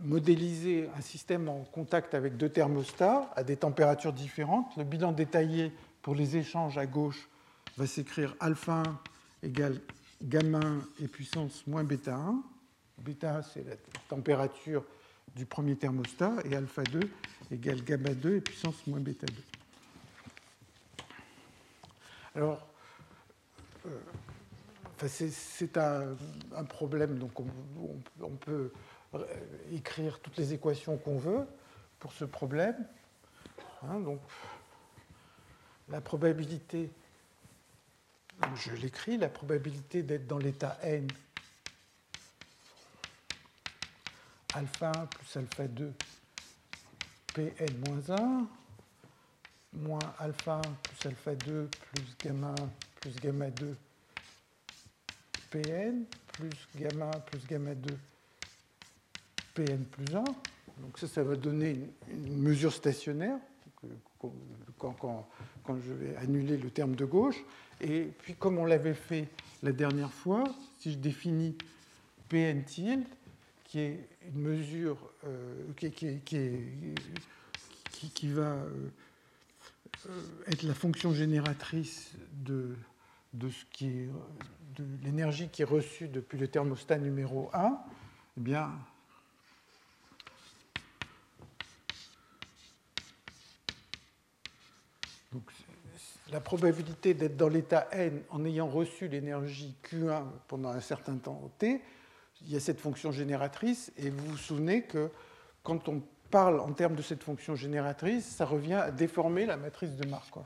modéliser un système en contact avec deux thermostats à des températures différentes, le bilan détaillé pour les échanges à gauche va s'écrire alpha un égale gamma un et puissance moins bêta un. Bêta un, c'est la température du premier thermostat, et alpha deux égale gamma deux et puissance moins bêta deux. Alors, euh, enfin c'est un, un problème, donc on, on, on peut écrire toutes les équations qu'on veut pour ce problème. Hein, donc, la probabilité... Je l'écris, la probabilité d'être dans l'état n, alpha un plus alpha deux, P n moins un, moins alpha un plus alpha deux plus gamma un plus gamma deux, P n plus gamma un plus gamma deux, P n plus un. Donc ça, ça va donner une, une mesure stationnaire. Quand, quand, quand je vais annuler le terme de gauche. Et puis, comme on l'avait fait la dernière fois, si je définis Pn tilde, qui est une mesure euh, qui, qui, qui, qui, qui va euh, être la fonction génératrice de, de, de l'énergie qui est reçue depuis le thermostat numéro un, eh bien... Donc, la probabilité d'être dans l'état n en ayant reçu l'énergie Q un pendant un certain temps t, il y a cette fonction génératrice, et vous vous souvenez que quand on parle en termes de cette fonction génératrice, ça revient à déformer la matrice de Markov.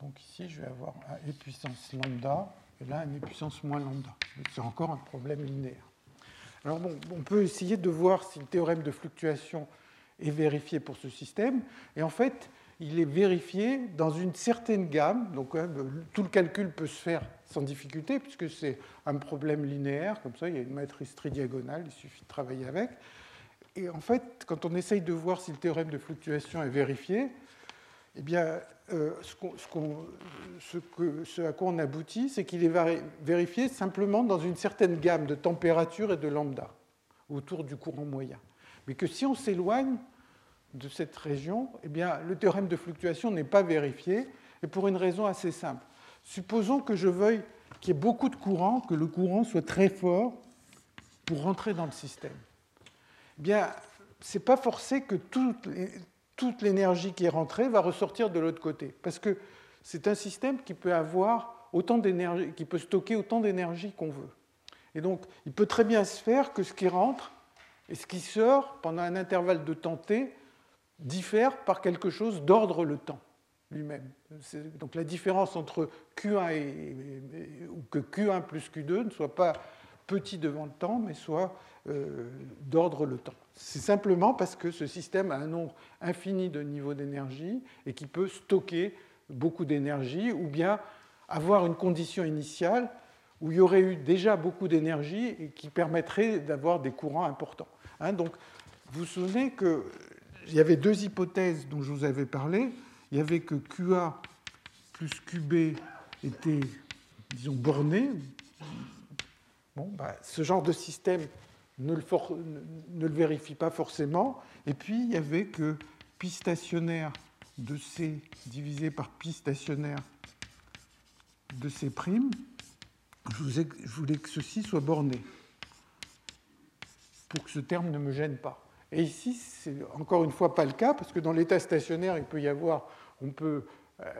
Donc ici, je vais avoir un e puissance lambda, et là, un e puissance moins lambda. C'est encore un problème linéaire. Alors bon, on peut essayer de voir si le théorème de fluctuation est vérifié pour ce système, et en fait... il est vérifié dans une certaine gamme. Donc, hein, tout le calcul peut se faire sans difficulté, puisque c'est un problème linéaire. Comme ça, il y a une matrice tridiagonale, il suffit de travailler avec. Et en fait, quand on essaye de voir si le théorème de fluctuation est vérifié, eh bien, euh, ce, qu'on, ce, qu'on, ce, que, ce à quoi on aboutit, c'est qu'il est vérifié simplement dans une certaine gamme de température et de lambda, autour du courant moyen. Mais que si on s'éloigne de cette région, eh bien, le théorème de fluctuation n'est pas vérifié, et pour une raison assez simple. Supposons que je veuille qu'il y ait beaucoup de courant, que le courant soit très fort pour rentrer dans le système. Eh bien, ce n'est pas forcé que toute, toute l'énergie qui est rentrée va ressortir de l'autre côté, parce que c'est un système qui peut avoir autant d'énergie, qui peut stocker autant d'énergie qu'on veut. Et donc, il peut très bien se faire que ce qui rentre et ce qui sort pendant un intervalle de temps T diffère par quelque chose d'ordre le temps lui-même. Donc la différence entre Q un et, et, et, ou que Q un plus Q deux ne soit pas petit devant le temps, mais soit euh, d'ordre le temps. C'est simplement parce que ce système a un nombre infini de niveaux d'énergie et qui peut stocker beaucoup d'énergie ou bien avoir une condition initiale où il y aurait eu déjà beaucoup d'énergie et qui permettrait d'avoir des courants importants. Hein, donc, vous vous souvenez qu'il y avait deux hypothèses dont je vous avais parlé. Il y avait que Q A plus Q B était, disons, borné. Bon, ben, ce genre de système ne le, for... ne le vérifie pas forcément. Et puis, il y avait que pi stationnaire de C divisé par pi stationnaire de C'. Je voulais que ceci soit borné pour que ce terme ne me gêne pas. Et ici, c'est encore une fois pas le cas, parce que dans l'état stationnaire, il peut y avoir, on peut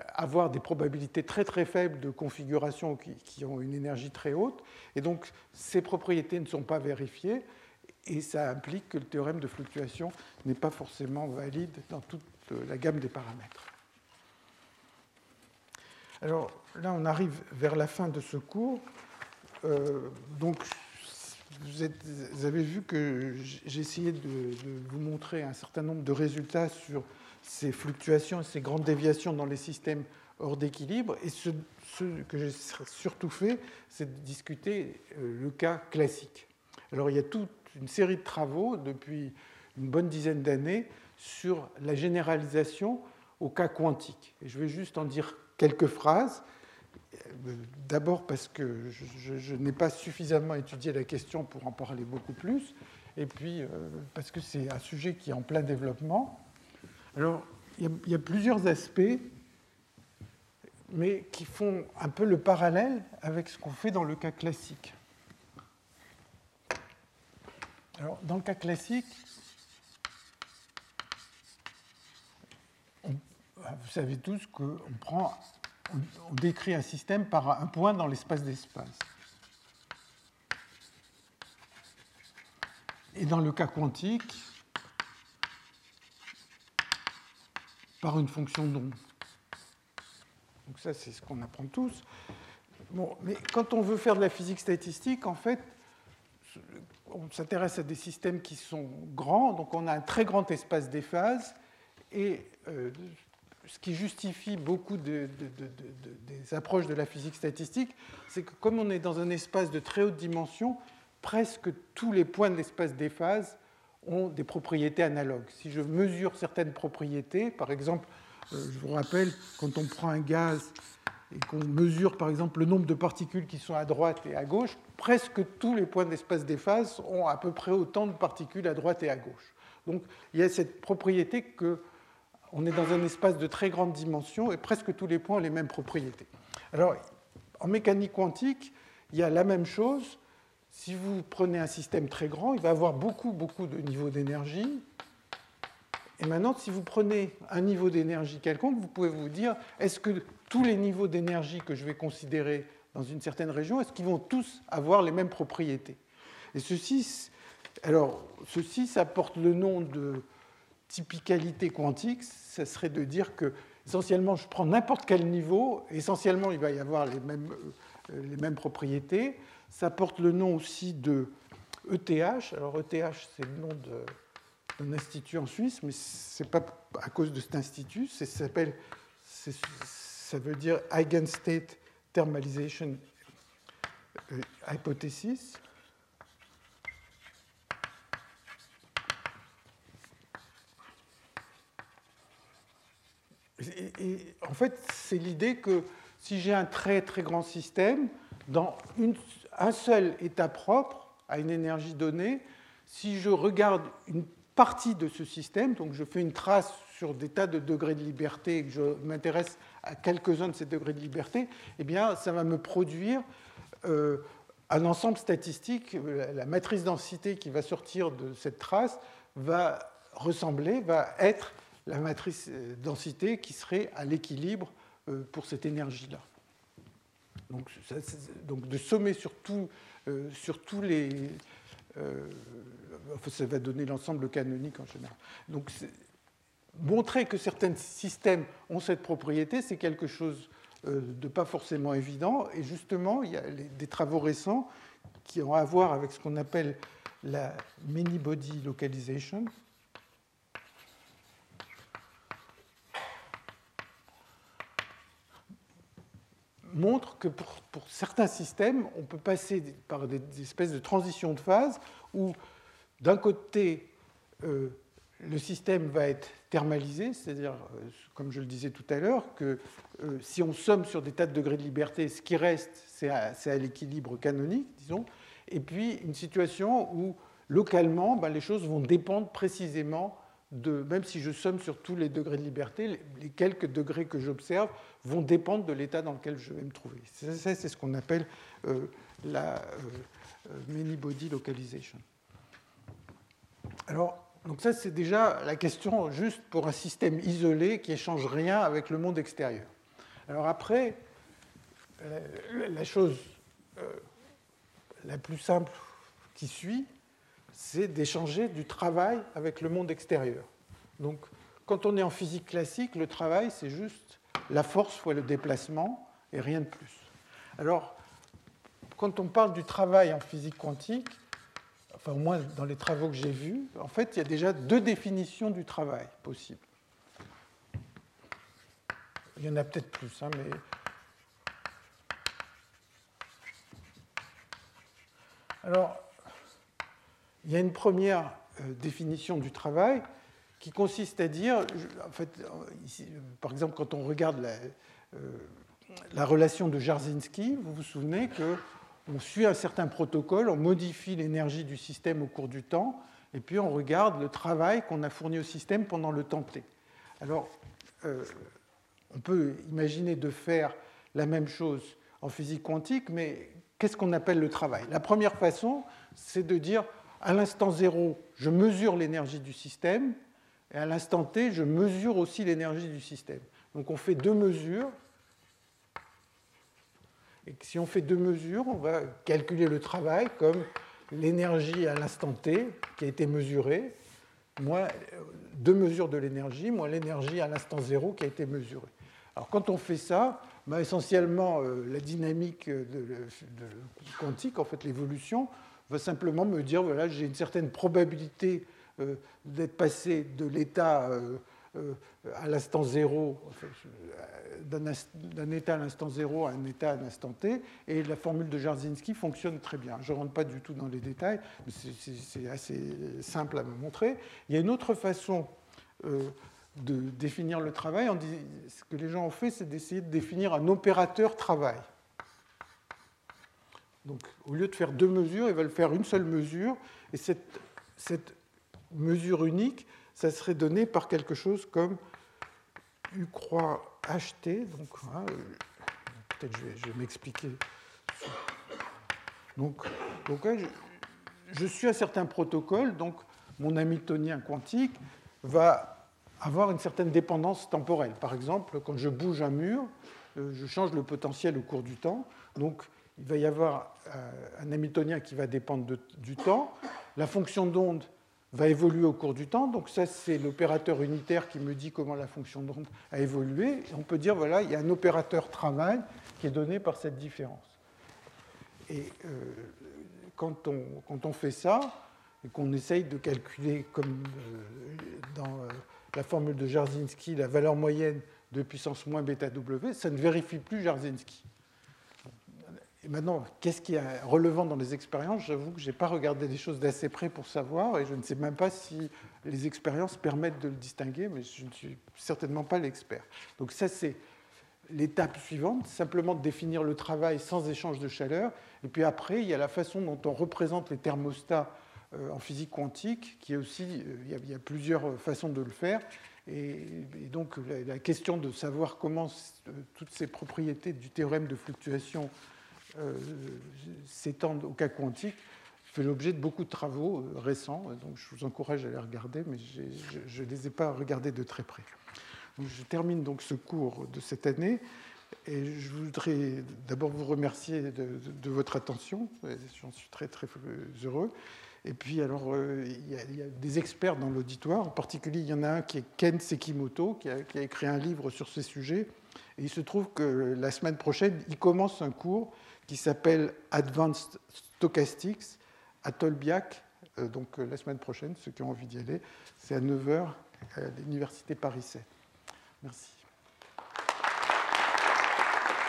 avoir des probabilités très très faibles de configuration qui, qui ont une énergie très haute, et donc ces propriétés ne sont pas vérifiées, et ça implique que le théorème de fluctuation n'est pas forcément valide dans toute la gamme des paramètres. Alors là, on arrive vers la fin de ce cours. Euh, donc, vous, êtes, vous avez vu que j'ai essayé de, de vous montrer un certain nombre de résultats sur ces fluctuations et ces grandes déviations dans les systèmes hors d'équilibre. Et ce, ce que j'ai surtout fait, c'est de discuter le cas classique. Alors, il y a toute une série de travaux depuis une bonne dizaine d'années sur la généralisation au cas quantique. Et je vais juste en dire quelques phrases, d'abord parce que je, je, je n'ai pas suffisamment étudié la question pour en parler beaucoup plus, et puis euh, parce que c'est un sujet qui est en plein développement. Alors, il y, y a plusieurs aspects, mais qui font un peu le parallèle avec ce qu'on fait dans le cas classique. Alors, dans le cas classique, vous savez tous qu'on prend, on décrit un système par un point dans l'espace d'espace. Et dans le cas quantique, par une fonction d'onde. Donc ça, c'est ce qu'on apprend tous. Bon, mais quand on veut faire de la physique statistique, en fait, on s'intéresse à des systèmes qui sont grands, donc on a un très grand espace des phases, et euh, ce qui justifie beaucoup de, de, de, de, des approches de la physique statistique, c'est que comme on est dans un espace de très haute dimension, presque tous les points de l'espace des phases ont des propriétés analogues. Si je mesure certaines propriétés, par exemple, euh, je vous rappelle, quand on prend un gaz et qu'on mesure, par exemple, le nombre de particules qui sont à droite et à gauche, presque tous les points de l'espace des phases ont à peu près autant de particules à droite et à gauche. Donc, il y a cette propriété que on est dans un espace de très grande dimension et presque tous les points ont les mêmes propriétés. Alors, en mécanique quantique, il y a la même chose. Si vous prenez un système très grand, il va avoir beaucoup, beaucoup de niveaux d'énergie. Et maintenant, si vous prenez un niveau d'énergie quelconque, vous pouvez vous dire, est-ce que tous les niveaux d'énergie que je vais considérer dans une certaine région, est-ce qu'ils vont tous avoir les mêmes propriétés? Et ceci, alors, ceci, ça porte le nom de typicalité quantique, ça serait de dire que, essentiellement, je prends n'importe quel niveau, essentiellement, il va y avoir les mêmes, euh, les mêmes propriétés. Ça porte le nom aussi de E T H. Alors, E T H, c'est le nom d'un institut en Suisse, mais ce n'est pas à cause de cet institut. Ça s'appelle, ça veut dire Eigenstate Thermalization Hypothesis. Et, et, en fait, c'est l'idée que si j'ai un très très grand système, dans une, un seul état propre, à une énergie donnée, si je regarde une partie de ce système, donc je fais une trace sur des tas de degrés de liberté et que je m'intéresse à quelques-uns de ces degrés de liberté, eh bien, ça va me produire euh, un ensemble statistique. La, la matrice densité qui va sortir de cette trace va ressembler, va être la matrice densité qui serait à l'équilibre pour cette énergie-là. Donc, ça, donc de sommer sur, tout, euh, sur tous les... Euh, ça va donner l'ensemble canonique en général. Donc montrer que certains systèmes ont cette propriété, c'est quelque chose euh, de pas forcément évident. Et justement, il y a les, des travaux récents qui ont à voir avec ce qu'on appelle la many-body localization. Montre que pour, pour certains systèmes, on peut passer par des, des espèces de transitions de phase où, d'un côté, euh, le système va être thermalisé, c'est-à-dire, euh, comme je le disais tout à l'heure, que euh, si on somme sur des tas de degrés de liberté, ce qui reste, c'est à, c'est à l'équilibre canonique, disons, et puis une situation où, localement, ben, les choses vont dépendre précisément de, même si je somme sur tous les degrés de liberté, les quelques degrés que j'observe vont dépendre de l'état dans lequel je vais me trouver. C'est, c'est ce qu'on appelle euh, la euh, many-body localization. Alors, donc ça, c'est déjà la question juste pour un système isolé qui n'échange rien avec le monde extérieur. Alors après, la, la chose euh, la plus simple qui suit, c'est d'échanger du travail avec le monde extérieur. Donc, quand on est en physique classique, le travail, c'est juste la force fois le déplacement et rien de plus. Alors, quand on parle du travail en physique quantique, enfin, au moins dans les travaux que j'ai vus, en fait, il y a déjà deux définitions du travail possibles. Il y en a peut-être plus, hein, mais... Alors... Il y a une première euh, définition du travail qui consiste à dire, je, en fait, ici, par exemple, quand on regarde la, euh, la relation de Jarzynski, vous vous souvenez qu'on suit un certain protocole, on modifie l'énergie du système au cours du temps, et puis on regarde le travail qu'on a fourni au système pendant le temps T. Alors, euh, on peut imaginer de faire la même chose en physique quantique, mais qu'est-ce qu'on appelle le travail? La première façon, c'est de dire... À l'instant zéro, je mesure l'énergie du système, et à l'instant t, je mesure aussi l'énergie du système. Donc on fait deux mesures, et si on fait deux mesures, on va calculer le travail comme l'énergie à l'instant t, qui a été mesurée, moins deux mesures de l'énergie, moins l'énergie à l'instant zéro qui a été mesurée. Alors quand on fait ça, bah, essentiellement, euh, la dynamique de, de quantique, en fait l'évolution, va simplement me dire, voilà, j'ai une certaine probabilité euh, d'être passé de l'état euh, euh, à l'instant zéro, enfin, d'un, d'un état à l'instant zéro à un état à l'instant t, et la formule de Jarzynski fonctionne très bien. Je ne rentre pas du tout dans les détails, mais c'est, c'est, c'est assez simple à me montrer. Il y a une autre façon euh, de définir le travail. On dit, ce que les gens ont fait, c'est d'essayer de définir un opérateur travail. Donc, au lieu de faire deux mesures, ils veulent faire une seule mesure. Et cette, cette mesure unique, ça serait donné par quelque chose comme U croix H T. Donc, hein, peut-être je vais, je vais m'expliquer. Donc, donc ouais, je, je suis à certains protocoles. Donc, mon hamiltonien quantique va avoir une certaine dépendance temporelle. Par exemple, quand je bouge un mur, je change le potentiel au cours du temps. Donc, il va y avoir un hamiltonien qui va dépendre de, du temps. La fonction d'onde va évoluer au cours du temps. Donc ça, c'est l'opérateur unitaire qui me dit comment la fonction d'onde a évolué. Et on peut dire, voilà, il y a un opérateur travail qui est donné par cette différence. Et euh, quand, on, quand on fait ça, et qu'on essaye de calculer, comme euh, dans euh, la formule de Jarzynski, la valeur moyenne de puissance moins bêta W, ça ne vérifie plus Jarzynski. Et maintenant, qu'est-ce qu'il y a relevant dans les expériences? J'avoue que je n'ai pas regardé les choses d'assez près pour savoir, et je ne sais même pas si les expériences permettent de le distinguer, mais je ne suis certainement pas l'expert. Donc ça, c'est l'étape suivante, simplement de définir le travail sans échange de chaleur. Et puis après, il y a la façon dont on représente les thermostats en physique quantique, qui est aussi, il y a plusieurs façons de le faire. Et donc la question de savoir comment toutes ces propriétés du théorème de fluctuation Euh, s'étendent au cas quantique, fait l'objet de beaucoup de travaux euh, récents, donc je vous encourage à les regarder, mais j'ai, je ne les ai pas regardés de très près. Donc, je termine donc ce cours de cette année Et je voudrais d'abord vous remercier de, de, de votre attention. J'en suis très, très heureux. Et puis, alors, euh, il, y a, il y a des experts dans l'auditoire. En particulier, il y en a un qui est Ken Sekimoto, qui a, qui a écrit un livre sur ces sujets. Et il se trouve que la semaine prochaine, il commence un cours qui s'appelle « Advanced Stochastics » à Tolbiac. Euh, donc, euh, la semaine prochaine, ceux qui ont envie d'y aller, c'est à neuf heures à l'Université Paris sept. Merci.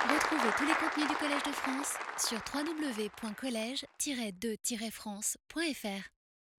Retrouvez tous les contenus du Collège de France sur w w w point collège tiret deux tiret france point f r.